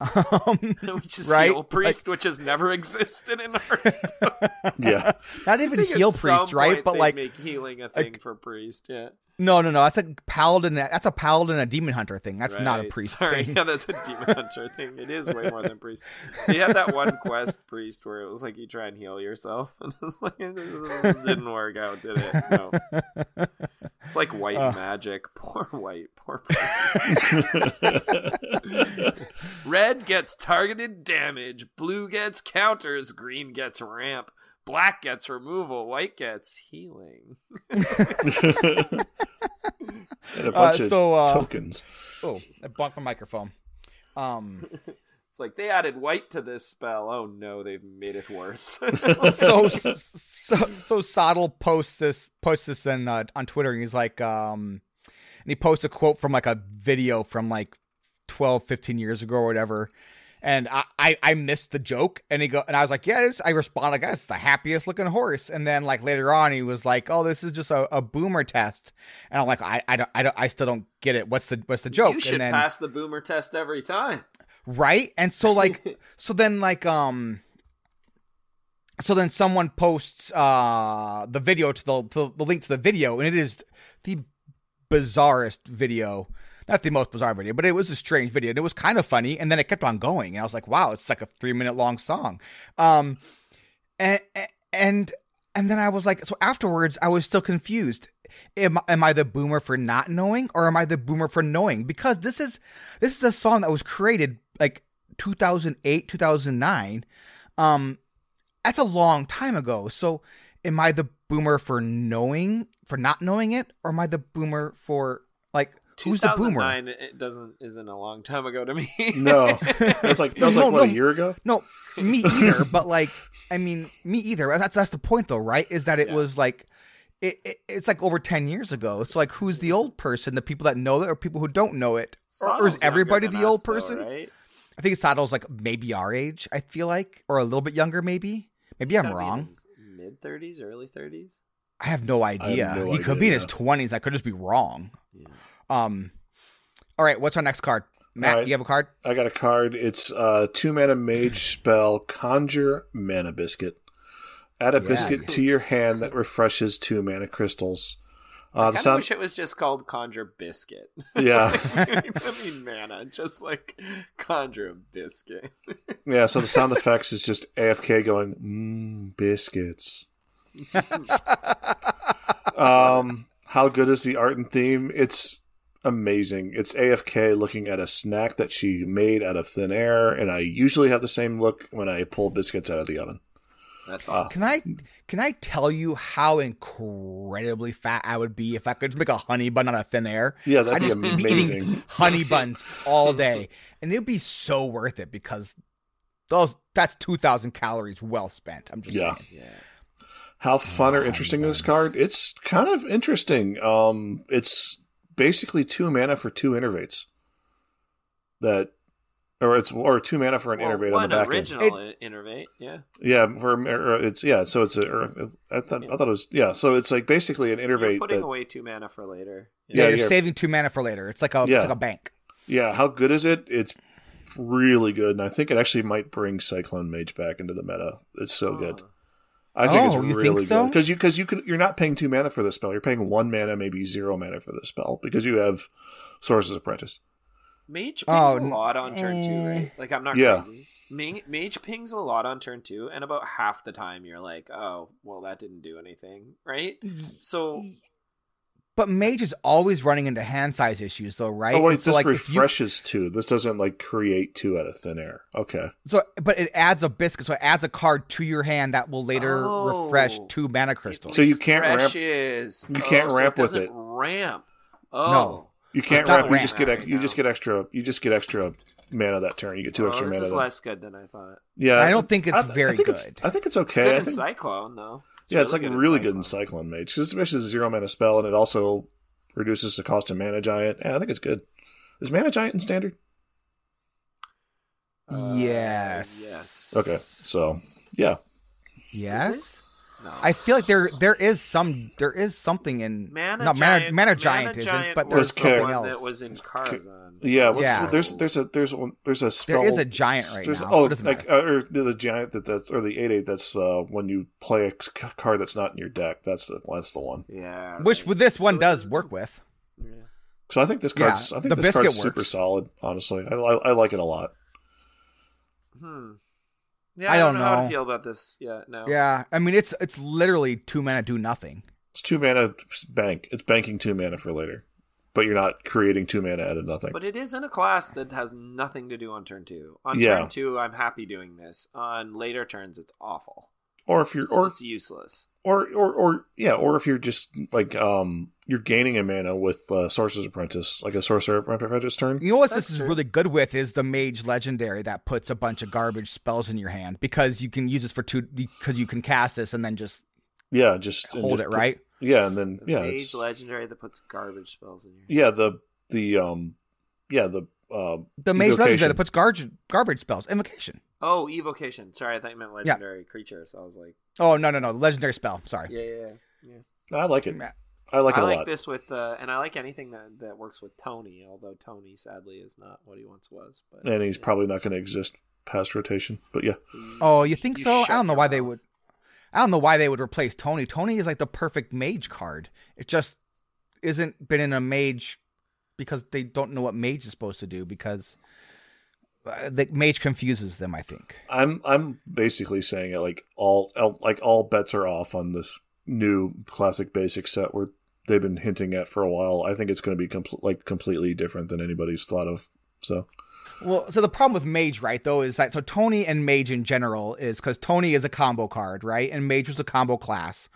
Um, which is right? Heal Priest, like, which has never existed in Hearthstone. Yeah. Not even Heal Priest, right? But like make healing a thing a, for Priest. Yeah. No, no, no. That's a paladin. That's a paladin, a demon hunter thing. That's right. Not a priest. Sorry, thing. Yeah, that's a demon hunter thing. It is way more than priest. They had that one quest, priest, where it was like you try and heal yourself, and it's like this didn't work out, did it? No. It's like white uh. magic. Poor white, poor priest. Red gets targeted damage. Blue gets counters. Green gets ramp. Black gets removal. White gets healing. And a bunch uh, so, uh, of tokens. Oh, I bumped my microphone. Um, it's like they added white to this spell. Oh no, they've made it worse. so, so, so Soddle posts this posts this in, uh, on Twitter, and he's like, um, and he posts a quote from like a video from like twelve, fifteen years ago or whatever. And I, I, I missed the joke, and he go, and I was like, yeah, I respond like, that's the happiest looking horse. And then like later on, he was like, oh, this is just a, a boomer test. And I'm like, I, I don't, I don't, I still don't get it. What's the, what's the joke? You should and then, pass the boomer test every time, right? And so like, so then like, um, so then someone posts uh the video to the to the link to the video, and it is the bizarrest video. Not the most bizarre video, but it was a strange video, and it was kind of funny. And then it kept on going, and I was like, "Wow, it's like a three-minute long song." Um, and and and then I was like, so afterwards, I was still confused. Am, am I the boomer for not knowing, or am I the boomer for knowing? Because this is this is a song that was created like two thousand eight, two thousand nine. Um, that's a long time ago. So, am I the boomer for knowing, for not knowing it, or am I the boomer for like? Who's the boomer? It doesn't isn't a long time ago to me. No, that's like that was no, like what no, a year ago. No, me either. But like, I mean, me either. That's that's the point though, right? Is that it yeah. was like, it, it it's like over ten years ago. So like, who's the old person? The people that know it, or people who don't know it, or, or is everybody the old us, person? Though, right? I think Saddle's like maybe our age. I feel like, or a little bit younger, maybe. Maybe He's I'm wrong. Mid thirties, early thirties. I have no idea. Have no he idea, could be yeah. in his twenties. I could just be wrong. Yeah. Um, all right, what's our next card? Matt, right. You have a card? I got a card. It's a uh, two-mana mage spell, Conjure Mana Biscuit. Add a yeah, biscuit yeah. to your hand that refreshes two mana crystals. Uh, I kind of sound... wish it was just called Conjure Biscuit. Yeah. I mean, mana, just like Conjure a Biscuit. Yeah, so the sound effects is just A F K going, mmm, biscuits. um, how good is the art and theme? It's... amazing. It's A F K looking at a snack that she made out of thin air, and I usually have the same look when I pull biscuits out of the oven. That's awesome. Can I can I tell you how incredibly fat I would be if I could just make a honey bun out of thin air? Yeah, that'd I'd be just amazing. Be eating honey buns all day, and it'd be so worth it because those that's two thousand calories well spent. I'm just yeah. saying. Yeah. How fun oh, or interesting is this card? It's kind of interesting. Um, it's basically two mana for two innervates. That, or it's or two mana for an well, innervate on the back end. One original innervate, yeah. Yeah, for it's yeah. So it's a. Or, I thought yeah. I thought it was yeah. So it's like basically an innervate. You're putting that, away two mana for later. You know? Yeah, you're, you're saving two mana for later. It's like a yeah. it's like a bank. Yeah, how good is it? It's really good, and I think it actually might bring Cyclone Mage back into the meta. It's so oh. good. I think oh, it's really you think so? Good because you because you can you're not paying two mana for this spell. You're paying one mana, maybe zero mana for this spell because you have Sorcerer's Apprentice. Mage pings oh, a lot on turn eh. two, right? Like I'm not yeah. crazy. Mage, Mage pings a lot on turn two, and about half the time you're like, oh, well, that didn't do anything, right? So, but Mage is always running into hand size issues, though, right? Oh wait, so, this like, refreshes you... two. This doesn't like create two out of thin air. Okay. So, but it adds a biscuit. So it adds a card to your hand that will later oh, refresh two mana crystals. So you can't ramp. You can't oh, ramp so it with it. Ramp. Oh. No. You can't rap. You just get ex- right you just get extra. You just get extra mana that turn. You get two oh, extra this mana. This is then. less good than I thought. Yeah, I don't think it's I, very I think good. It's, I think it's okay. It's good I think, in Cyclone though. It's yeah, really it's like good really in good in Cyclone Mage because it's a zero mana spell and it also reduces the cost of Mana Giant. Yeah, I think it's good. Is Mana Giant in Standard? Uh, yes. Yes. Okay. So yeah. Yes. No. I feel like there there is some there is something in Mana no, Giant, Mana, Mana Giant Mana isn't, Giant but there's something the else that was in Karazhan. Yeah, what's, yeah. There's there's a there's one, there's a spell. There is a giant right now. Oh, like uh, or the giant that that's or the eight eight that's uh, when you play a card that's not in your deck. That's the that's the one. Yeah, right. Which this one so does work with. Yeah. So I think this card's yeah, I think this card's works. super solid. Honestly, I, I I like it a lot. Hmm. Yeah, I, I don't know, know how to feel about this yet. No. Yeah, I mean it's it's literally two mana do nothing. It's two mana bank. It's banking two mana for later, but you're not creating two mana out of nothing. But it is in a class that has nothing to do on turn two. On yeah. turn two, I'm happy doing this. On later turns, it's awful. Or if you're, it's, or it's useless. Or or or yeah, or if you're just like um you're gaining a mana with uh, Sorcerer's Apprentice, like a Sorcerer Apprentice turn. You know what That's this true. is really good with is the Mage Legendary that puts a bunch of garbage spells in your hand because you can use this for two because you can cast this and then just yeah just hold it put, right yeah and then the yeah Mage it's, Legendary that puts garbage spells in your hand. yeah the the um yeah the uh, the Mage Legendary that puts garbage garbage spells invocation. Oh, evocation. Sorry, I thought you meant legendary yeah. creature. So I was like, oh no no no, legendary spell. Sorry. Yeah yeah yeah. yeah. I like it. I like it I a like lot. I like this with, uh, and I like anything that, that works with Tony. Although Tony sadly is not what he once was. But and he's yeah. probably not going to exist past rotation. But yeah. Oh, you think you so? I don't know why mouth. they would. I don't know why they would replace Tony. Tony is like the perfect mage card. It just isn't been in a mage because they don't know what mage is supposed to do because. The mage confuses them, I think. I'm I'm basically saying it like all like all bets are off on this new classic basic set where they've been hinting at for a while. I think it's going to be compl- like completely different than anybody's thought of. So, well, so the problem with mage, right, though, is that so Tony and mage in general is because Tony is a combo card, right, and mage was a combo class,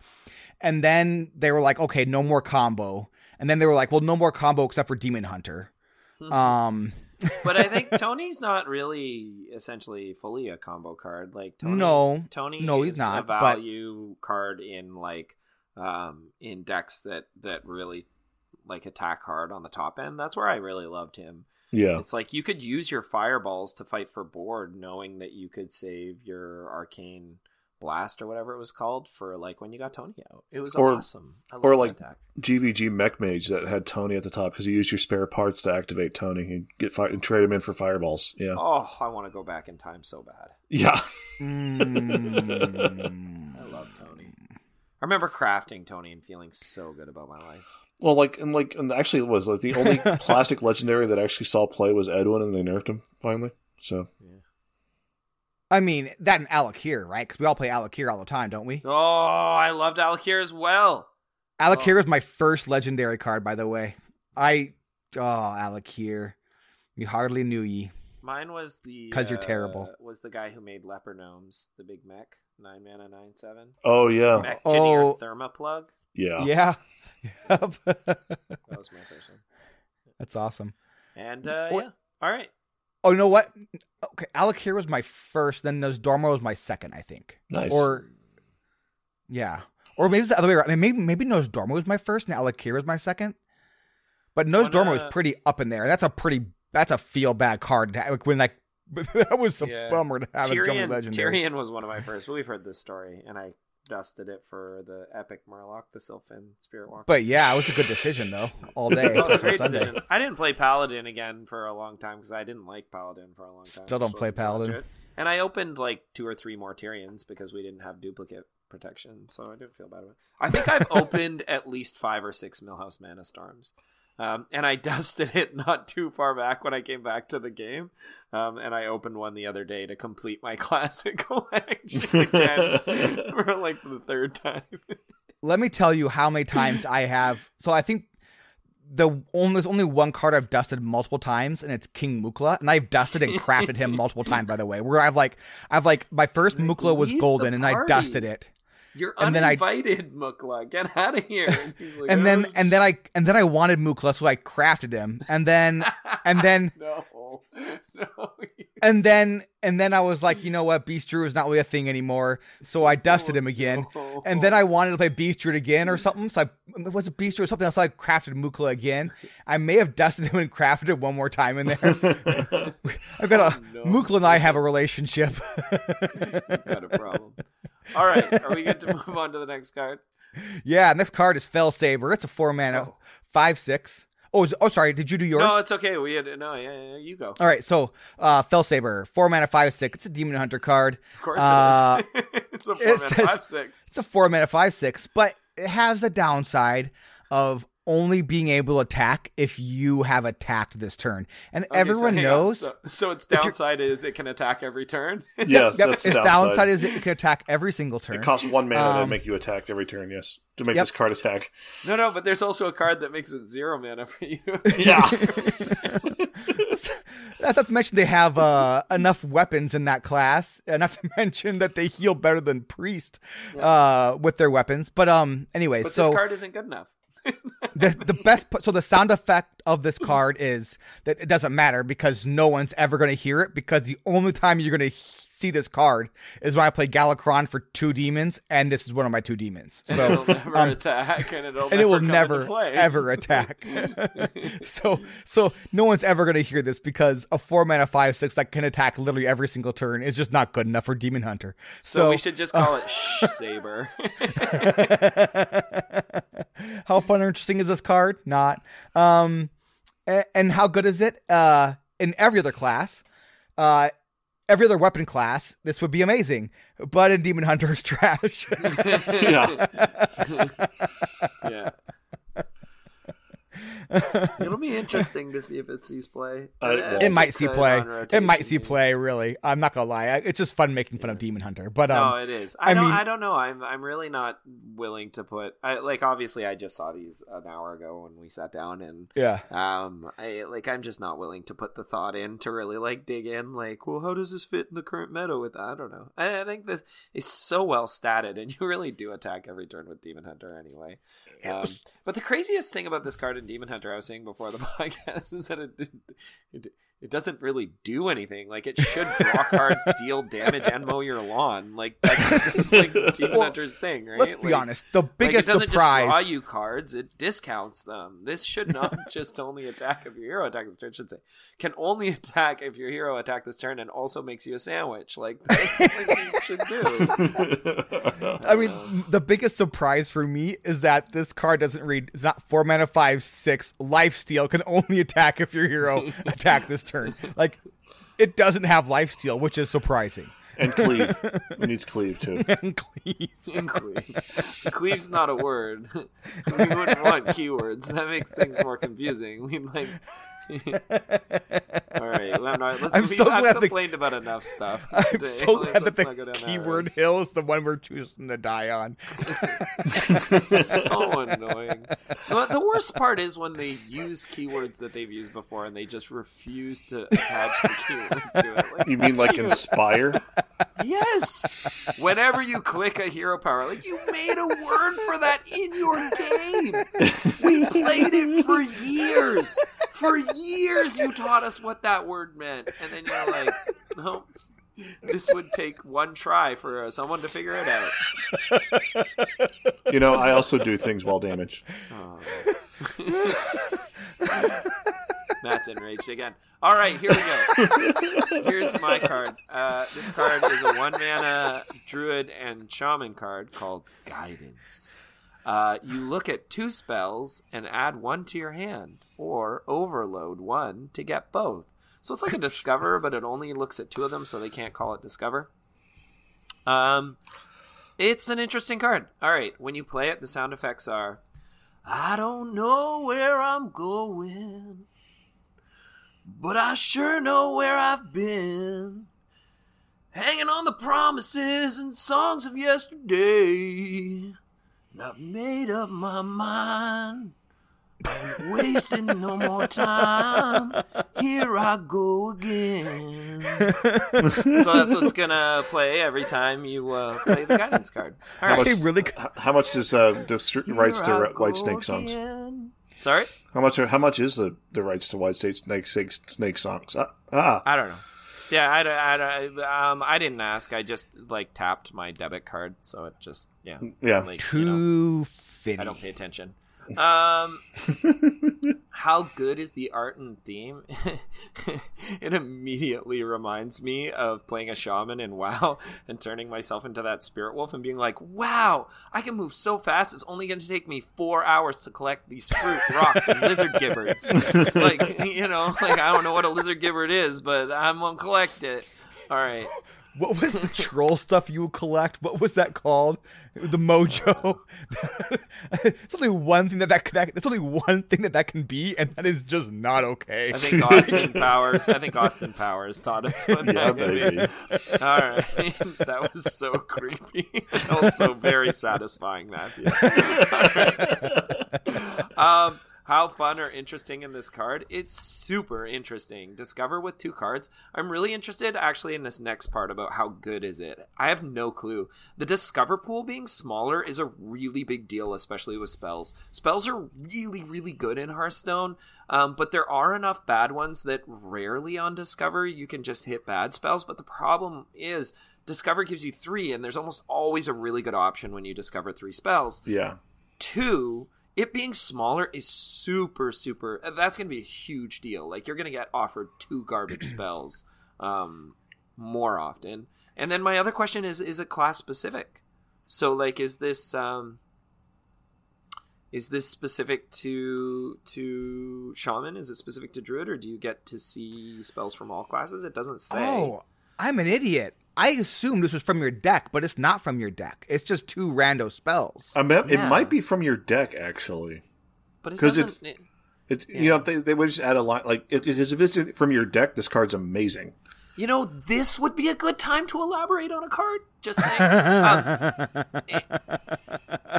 and then they were like, okay, no more combo, and then they were like, well, no more combo except for Demon Hunter. Mm-hmm. Um. But I think Tony's not really essentially fully a combo card. Like Tony, no, Tony no, is he's not, a value but... card in like um, in decks that, that really like attack hard on the top end. That's where I really loved him. Yeah, it's like you could use your fireballs to fight for board, knowing that you could save your arcane blast or whatever it was called for like when you got Tony out. It was or, awesome. I or like attack. G V G Mech Mage that had Tony at the top because you used your spare parts to activate Tony and get fire and trade him in for fireballs. Yeah. Oh, I want to go back in time so bad. Yeah. mm. I love Tony. I remember crafting Tony and feeling so good about my life. Well, like and like and actually it was like the only classic legendary that I actually saw play was Edwin, and they nerfed him finally. So. Yeah. I mean, that and Al'Akir, right? Because we all play Al'Akir all the time, don't we? Oh, I loved Al'Akir as well. Al'Akir oh. was my first legendary card, by the way. I, oh, Al'Akir. We hardly knew ye. Mine was the... Because uh, you're terrible. Was the guy who made Leper Gnomes, the big mech, nine mana, nine seven. Oh, yeah. Mech Engineer oh. Thermoplug. Yeah. Yeah. Yep. That was my first one. That's awesome. And, uh, yeah. All right. Oh, you know what? Okay, Al'Akir was my first, then Nozdormu was my second, I think. Nice. Or, yeah. Or maybe it's the other way around. I mean, maybe, maybe Nozdormu was my first and Al'Akir was my second. But Nozdormu was pretty up in there. That's a pretty, that's a feel-bad card. To have, like when like, that was a yeah. bummer to have Tyrion, a legendary. Tyrion was one of my first. We've heard this story, and I dusted it for the epic Murloc, the Sylphin Spirit Walker. But yeah, it was a good decision, though, all day. Well, it was a great decision. I didn't play Paladin again for a long time because I didn't like Paladin for a long time. Still don't play Paladin. And I opened like two or three more Tyrions because we didn't have duplicate protection, so I didn't feel bad about it. I think I've opened at least five or six Millhouse Mana Storms. Um, and I dusted it not too far back when I came back to the game. Um, and I opened one the other day to complete my classic collection again for like the third time. Let me tell you how many times I have. So I think the only, there's only one card I've dusted multiple times, and it's King Mukla. And I've dusted and crafted him multiple times, by the way, where I've like, I've like, my first Mukla was golden and I dusted it. You're and uninvited, I, Mukla. Get out of here. And, he's like, and oh. then and then I and then I wanted Mukla, so I crafted him. And then and then no. No. And then and then I was like, you know what, Beast Druid is not really a thing anymore. So I dusted oh, him again. No. And then I wanted to play Beast Druid again or something. So I it was a Beast Druid or something else. So I crafted Mukla again. I may have dusted him and crafted it one more time in there. I've got a oh, no. Mukla and I have a relationship. You've got a problem. All right, are we good to move on to the next card? Yeah, next card is Fellsaber. It's a four-mana, five six. Oh, is, oh, sorry, did you do yours? No, it's okay. We had no, yeah, yeah, you go. All right, so uh, Fellsaber, four-mana, five six. It's a Demon Hunter card. Of course uh, it is. It's a four-mana, five six. It's a four-mana, five six, but it has a downside of only being able to attack if you have attacked this turn. And okay, everyone so knows... So, so its downside is it can attack every turn? Yes, yep, that's its downside. downside is it can attack every single turn. It costs one mana um, to make you attack every turn, yes. To make yep. this card attack. No, no, but there's also a card that makes it zero mana for you. Yeah. That's not to mention they have uh, enough weapons in that class. And not to mention that they heal better than Priest yeah. uh, with their weapons. But um, anyway, but so... But this card isn't good enough. the, the best so the sound effect of this card is that it doesn't matter because no one's ever going to hear it, because the only time you're going to see this card is when I play Galakrond for two demons, and this is one of my two demons, so it'll never um, attack and, it'll and never it will never ever attack. so so no one's ever going to hear this, because a four mana five six that can attack literally every single turn is just not good enough for Demon Hunter, so, so we should just call uh, it Shh Saber. How fun or interesting is this card? Not. Um, and, and how good is it? Uh, in every other class, uh, every other weapon class, this would be amazing. But in Demon Hunter's trash. Yeah. Yeah. It'll be interesting to see if it sees play. Uh, it might see play. It might see play. Really, I'm not gonna lie. It's just fun making fun yeah. of Demon Hunter. But um, no, it is. I, I don't. Mean, I don't know. I'm. I'm really not willing to put. I like. Obviously, I just saw these an hour ago when we sat down, and yeah. Um. I like. I'm just not willing to put the thought in to really like dig in. Like, well, how does this fit in the current meta? With I don't know. I, I think this is so well statted, and you really do attack every turn with Demon Hunter anyway. Um, but the craziest thing about this card in Demon Hunter, I was saying before the podcast, is that it it, it doesn't really do anything. Like, it should draw cards, deal damage, and mow your lawn. Like, that's, that's like Demon well, Hunter's thing, right? Let's be like, honest. The biggest like, it doesn't surprise just draw you cards; it discounts them. This should not just only attack if your hero attacks this turn. Should say can only attack if your hero attack this turn, and also makes you a sandwich. Like, that's like what you should do. I mean, the biggest surprise for me is that this card doesn't read. It's not four mana five six lifesteal, can only attack if your hero attack this turn. Like, it doesn't have lifesteal, which is surprising. And cleave. It needs cleave too. And cleave. And cleave. Cleave's not a word. We wouldn't want keywords. That makes things more confusing. We might. All right, Leonard, let's I'm be, so glad I've complained the, about enough stuff. I'm today. so glad let's that the keyword hill is the one we're choosing to die on. So annoying. But the worst part is when they use keywords that they've used before and they just refuse to attach the keyword to it. Like, you mean like you. Inspire? Yes. Whenever you click a hero power, like, you made a word for that in your game. We played it for years. For years you taught us what that word meant, and then you're like, no, oh, this would take one try for uh, someone to figure it out. You know, I also do things while damaged. Oh. Matt's enraged again. All right, here we go. Here's my card. Uh, this card is a one-mana druid and shaman card called Guidance. Uh, you look at two spells and add one to your hand, or overload one to get both. So it's like a Discover, but it only looks at two of them, so they can't call it Discover. Um, it's an interesting card. All right, when you play it, the sound effects are, I don't know where I'm going, but I sure know where I've been. Hanging on the promises and songs of yesterday. I've made up my mind. I wasting no more time. Here I go again. So that's what's gonna play every time you uh, play the guidance card. All right. How much, really? How much does uh, the rights to I White Snake songs? Again. Sorry. How much? Are, how much is the, the rights to White Snake Snake Snake songs? Ah, ah. I don't know. Yeah, I, I, um, I didn't ask. I just like tapped my debit card, so it just yeah yeah like, too you know, fitty. I don't pay attention. Um, how good is the art and theme? It immediately reminds me of playing a shaman in WoW and turning myself into that spirit wolf and being like, wow, I can move so fast. It's only going to take me four hours to collect these fruit, rocks, and lizard gibberts. Like, you know, like I don't know what a lizard gibbert is, but I'm going to collect it. All right. What was the troll stuff you would collect? What was that called? The mojo. It's only one thing that that, that that's only one thing that that can be, and that is just not okay. I think Austin Powers. I think Austin Powers taught us what yeah, that baby. Be. All right, that was so creepy. Also very satisfying. That. Yeah. Right. Um. How fun or interesting in this card? It's super interesting. Discover with two cards. I'm really interested actually in this next part about how good is it. I have no clue. The discover pool being smaller is a really big deal, especially with spells. Spells are really, really good in Hearthstone, um, but there are enough bad ones that rarely on discover you can just hit bad spells. But the problem is discover gives you three, and there's almost always a really good option when you discover three spells. Yeah. Two... It being smaller is super, super... That's going to be a huge deal. Like, you're going to get offered two garbage spells um, more often. And then my other question is, is it class-specific? So, like, is this... Um, is this specific to to Shaman? Is it specific to Druid? Or do you get to see spells from all classes? It doesn't say. Oh, I'm an idiot. I assume this was from your deck, but it's not from your deck. It's just two rando spells. I mean, yeah. It might be from your deck, actually. But it doesn't... It, it, yeah. You know, they, they would just add a line. Like, it, it is, if it's from your deck, this card's amazing. You know, this would be a good time to elaborate on a card. Just saying. um, it,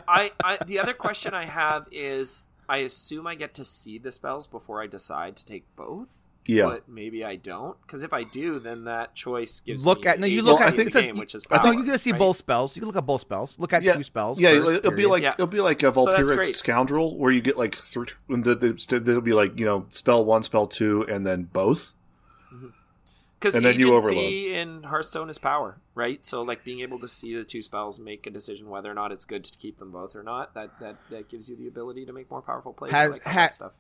I, I, the other question I have is, I assume I get to see the spells before I decide to take both. Yeah. But maybe I don't, because if I do, then that choice gives look me at, no, you look at the game, says, which is power, so you're going to see right? both spells. You can look at both spells. Look at yeah. two spells. Yeah, it'll, it'll be like yeah. it'll be like a Valpyric so Scoundrel, where you get like th- there'll be like, you know, spell one, spell two, and then both. Because mm-hmm. agency you overload. In Hearthstone is power, right? So like being able to see the two spells, make a decision whether or not it's good to keep them both or not. That that, that gives you the ability to make more powerful plays. Has, like all ha- that stuff.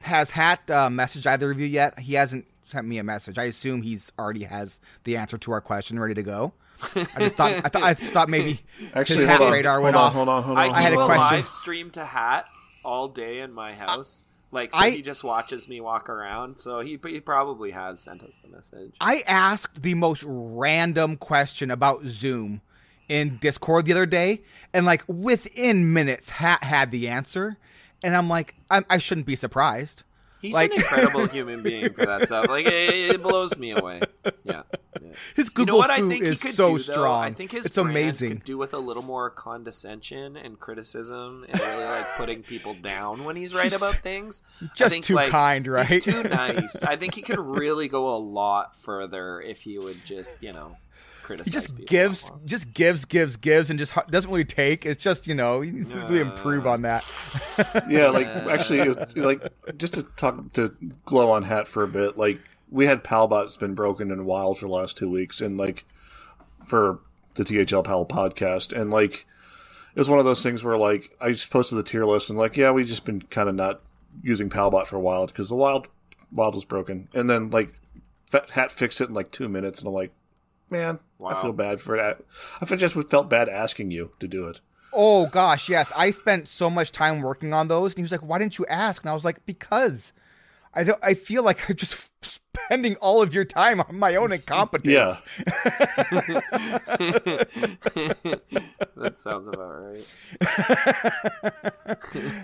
Has Hat uh, messaged either of you yet? He hasn't sent me a message. I assume he's already has the answer to our question ready to go. I just thought I, th- I just thought maybe actually his Hat on, radar went on, off. Hold on, hold on, hold on. I, I had a question. Live stream to Hat all day in my house. I, like so I, he just watches me walk around. So he he probably has sent us the message. I asked the most random question about Zoom in Discord the other day, and like within minutes, Hat had the answer. And I'm like, I'm, I shouldn't be surprised. He's like... an incredible human being for that stuff. Like, it, it blows me away. Yeah. yeah. His Google you know food is so do, strong. Though? I think his it's brand amazing. Could do with a little more condescension and criticism and really, like, putting people down when he's right about things. Just I think, too like, kind, right? He's too nice. I think he could really go a lot further if he would just, you know... He just gives, just gives, gives, gives, and just doesn't really take. It's just, you know, he needs to really improve on that. Yeah, like, actually, it was, like, just to talk, to glow on Hat for a bit, like, we had Palbot's been broken and wild for the last two weeks, and, like, for the T H L Pal podcast, and, like, it was one of those things where, like, I just posted the tier list, and, like, yeah, we've just been kind of not using Palbot for wild, because the wild, wild was broken. And then, like, Hat fixed it in, like, two minutes, and I'm like, man, wow. I feel bad for that. I just felt bad asking you to do it. Oh, gosh, yes. I spent so much time working on those. And he was like, why didn't you ask? And I was like, because I don't. I feel like I'm just spending all of your time on my own incompetence. Yeah. That sounds about right.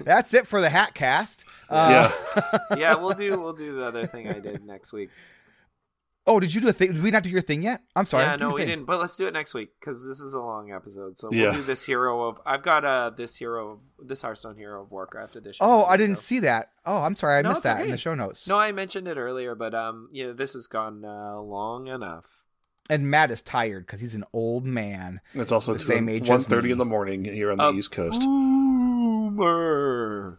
That's it for the Hat Cast. Yeah. Uh, yeah, we'll do, we'll do the other thing I did next week. Oh, did you do a thing? Did we not do your thing yet? I'm sorry. Yeah, no, we thing. didn't. But let's do it next week because this is a long episode. So we'll yeah. do this hero of. I've got uh this hero of this Hearthstone Hero of Warcraft edition. Oh, I didn't see that. Oh, I'm sorry, I no, missed that okay. in the show notes. No, I mentioned it earlier, but um, yeah, this has gone uh, long enough. And Matt is tired because he's an old man. It's also the same age. One thirty in the morning here on the uh, East Coast. Boomer.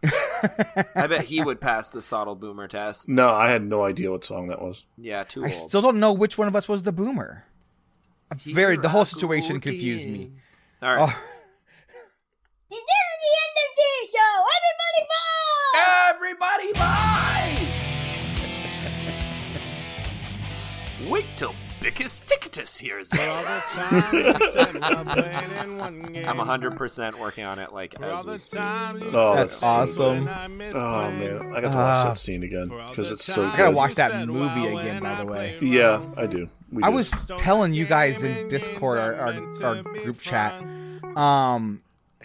I bet he would pass the Sottle Boomer test. No, I had no idea what song that was. Yeah, too I old. I still don't know which one of us was the boomer. I'm very, the whole situation confused me. All right. Oh. This is the end of the show. Everybody bye! Everybody bye! Wait till Bickus Ticketus hears this. I'm one hundred percent working on it like as we speak. So. Oh, that's awesome. Oh, man. I got to watch uh, that scene again because it's so good. I got to watch that movie again, by the way. Yeah, I do. We I do. was telling you guys in Discord, our, our, our group chat, um,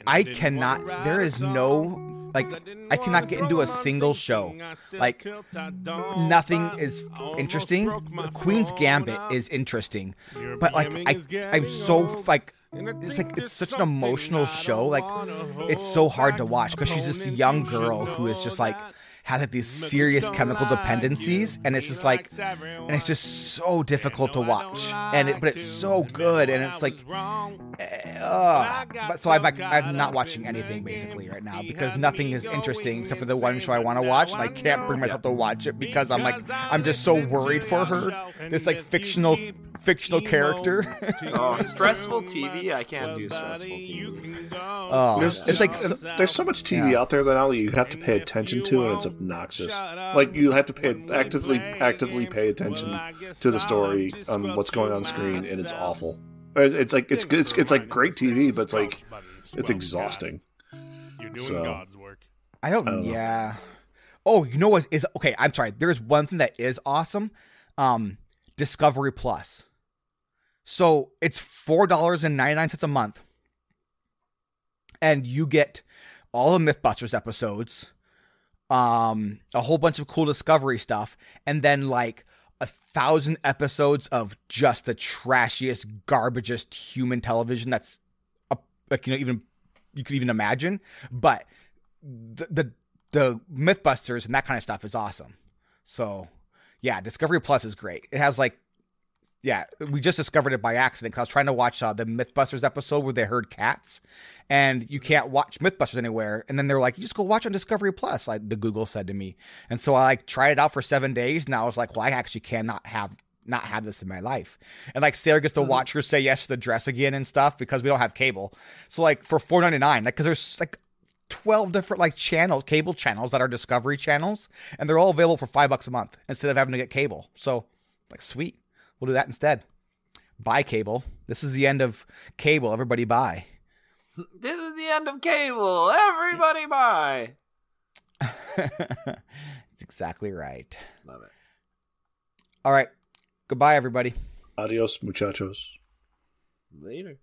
I cannot, there is no... Like, I cannot get into a single show. Like, nothing is interesting. Queen's Gambit is interesting. But, like, I, I'm so, like, it's like, it's such an emotional show. Like, it's so hard to watch because she's just a young girl who is just, like, has, like, these serious chemical dependencies. And it's just, like, and it's just so difficult to watch. And it, but it's so good. And it's, like, Uh, but so I'm like, I'm not watching anything basically right now because nothing is interesting except for the one show I want to watch, and I can't bring myself to watch it because I'm like, I'm just so worried for her. This like fictional, fictional character. Oh, stressful T V! I can't do stressful T V. Oh, there's, it's like there's so much T V yeah. out there that now you have to pay attention to, and it's obnoxious. Like you have to pay actively, actively pay attention to the story on what's going on screen, and it's awful. It's like it's good. It's, it's like great T V, but it's like it's exhausting. You're doing so, God's work. I don't. I don't yeah. Know. Oh, you know what is okay? I'm sorry. There's one thing that is awesome. Um, Discovery Plus. So it's four dollars and ninety nine cents a month, and you get all the MythBusters episodes, um, a whole bunch of cool Discovery stuff, and then like. A thousand episodes of just the trashiest, garbagest human television that's a, like you know even you could even imagine. But the, the the MythBusters and that kind of stuff is awesome. So yeah, Discovery Plus is great. It has like yeah, we just discovered it by accident because I was trying to watch uh, the MythBusters episode where they herd cats, and you can't watch MythBusters anywhere. And then they're like, "You just go watch on Discovery Plus," like the Google said to me. And so I like tried it out for seven days, and I was like, "Well, I actually cannot have not have this in my life." And like Sarah gets to watch her say yes to the dress again and stuff because we don't have cable. So like for four ninety-nine, like because there's like twelve different like channel cable channels that are Discovery channels, and they're all available for five bucks a month instead of having to get cable. So like sweet. We'll do that instead. Buy cable. This is the end of cable. Everybody buy. This is the end of cable. Everybody buy. That's exactly right. Love it. All right. Goodbye, everybody. Adios, muchachos. Later.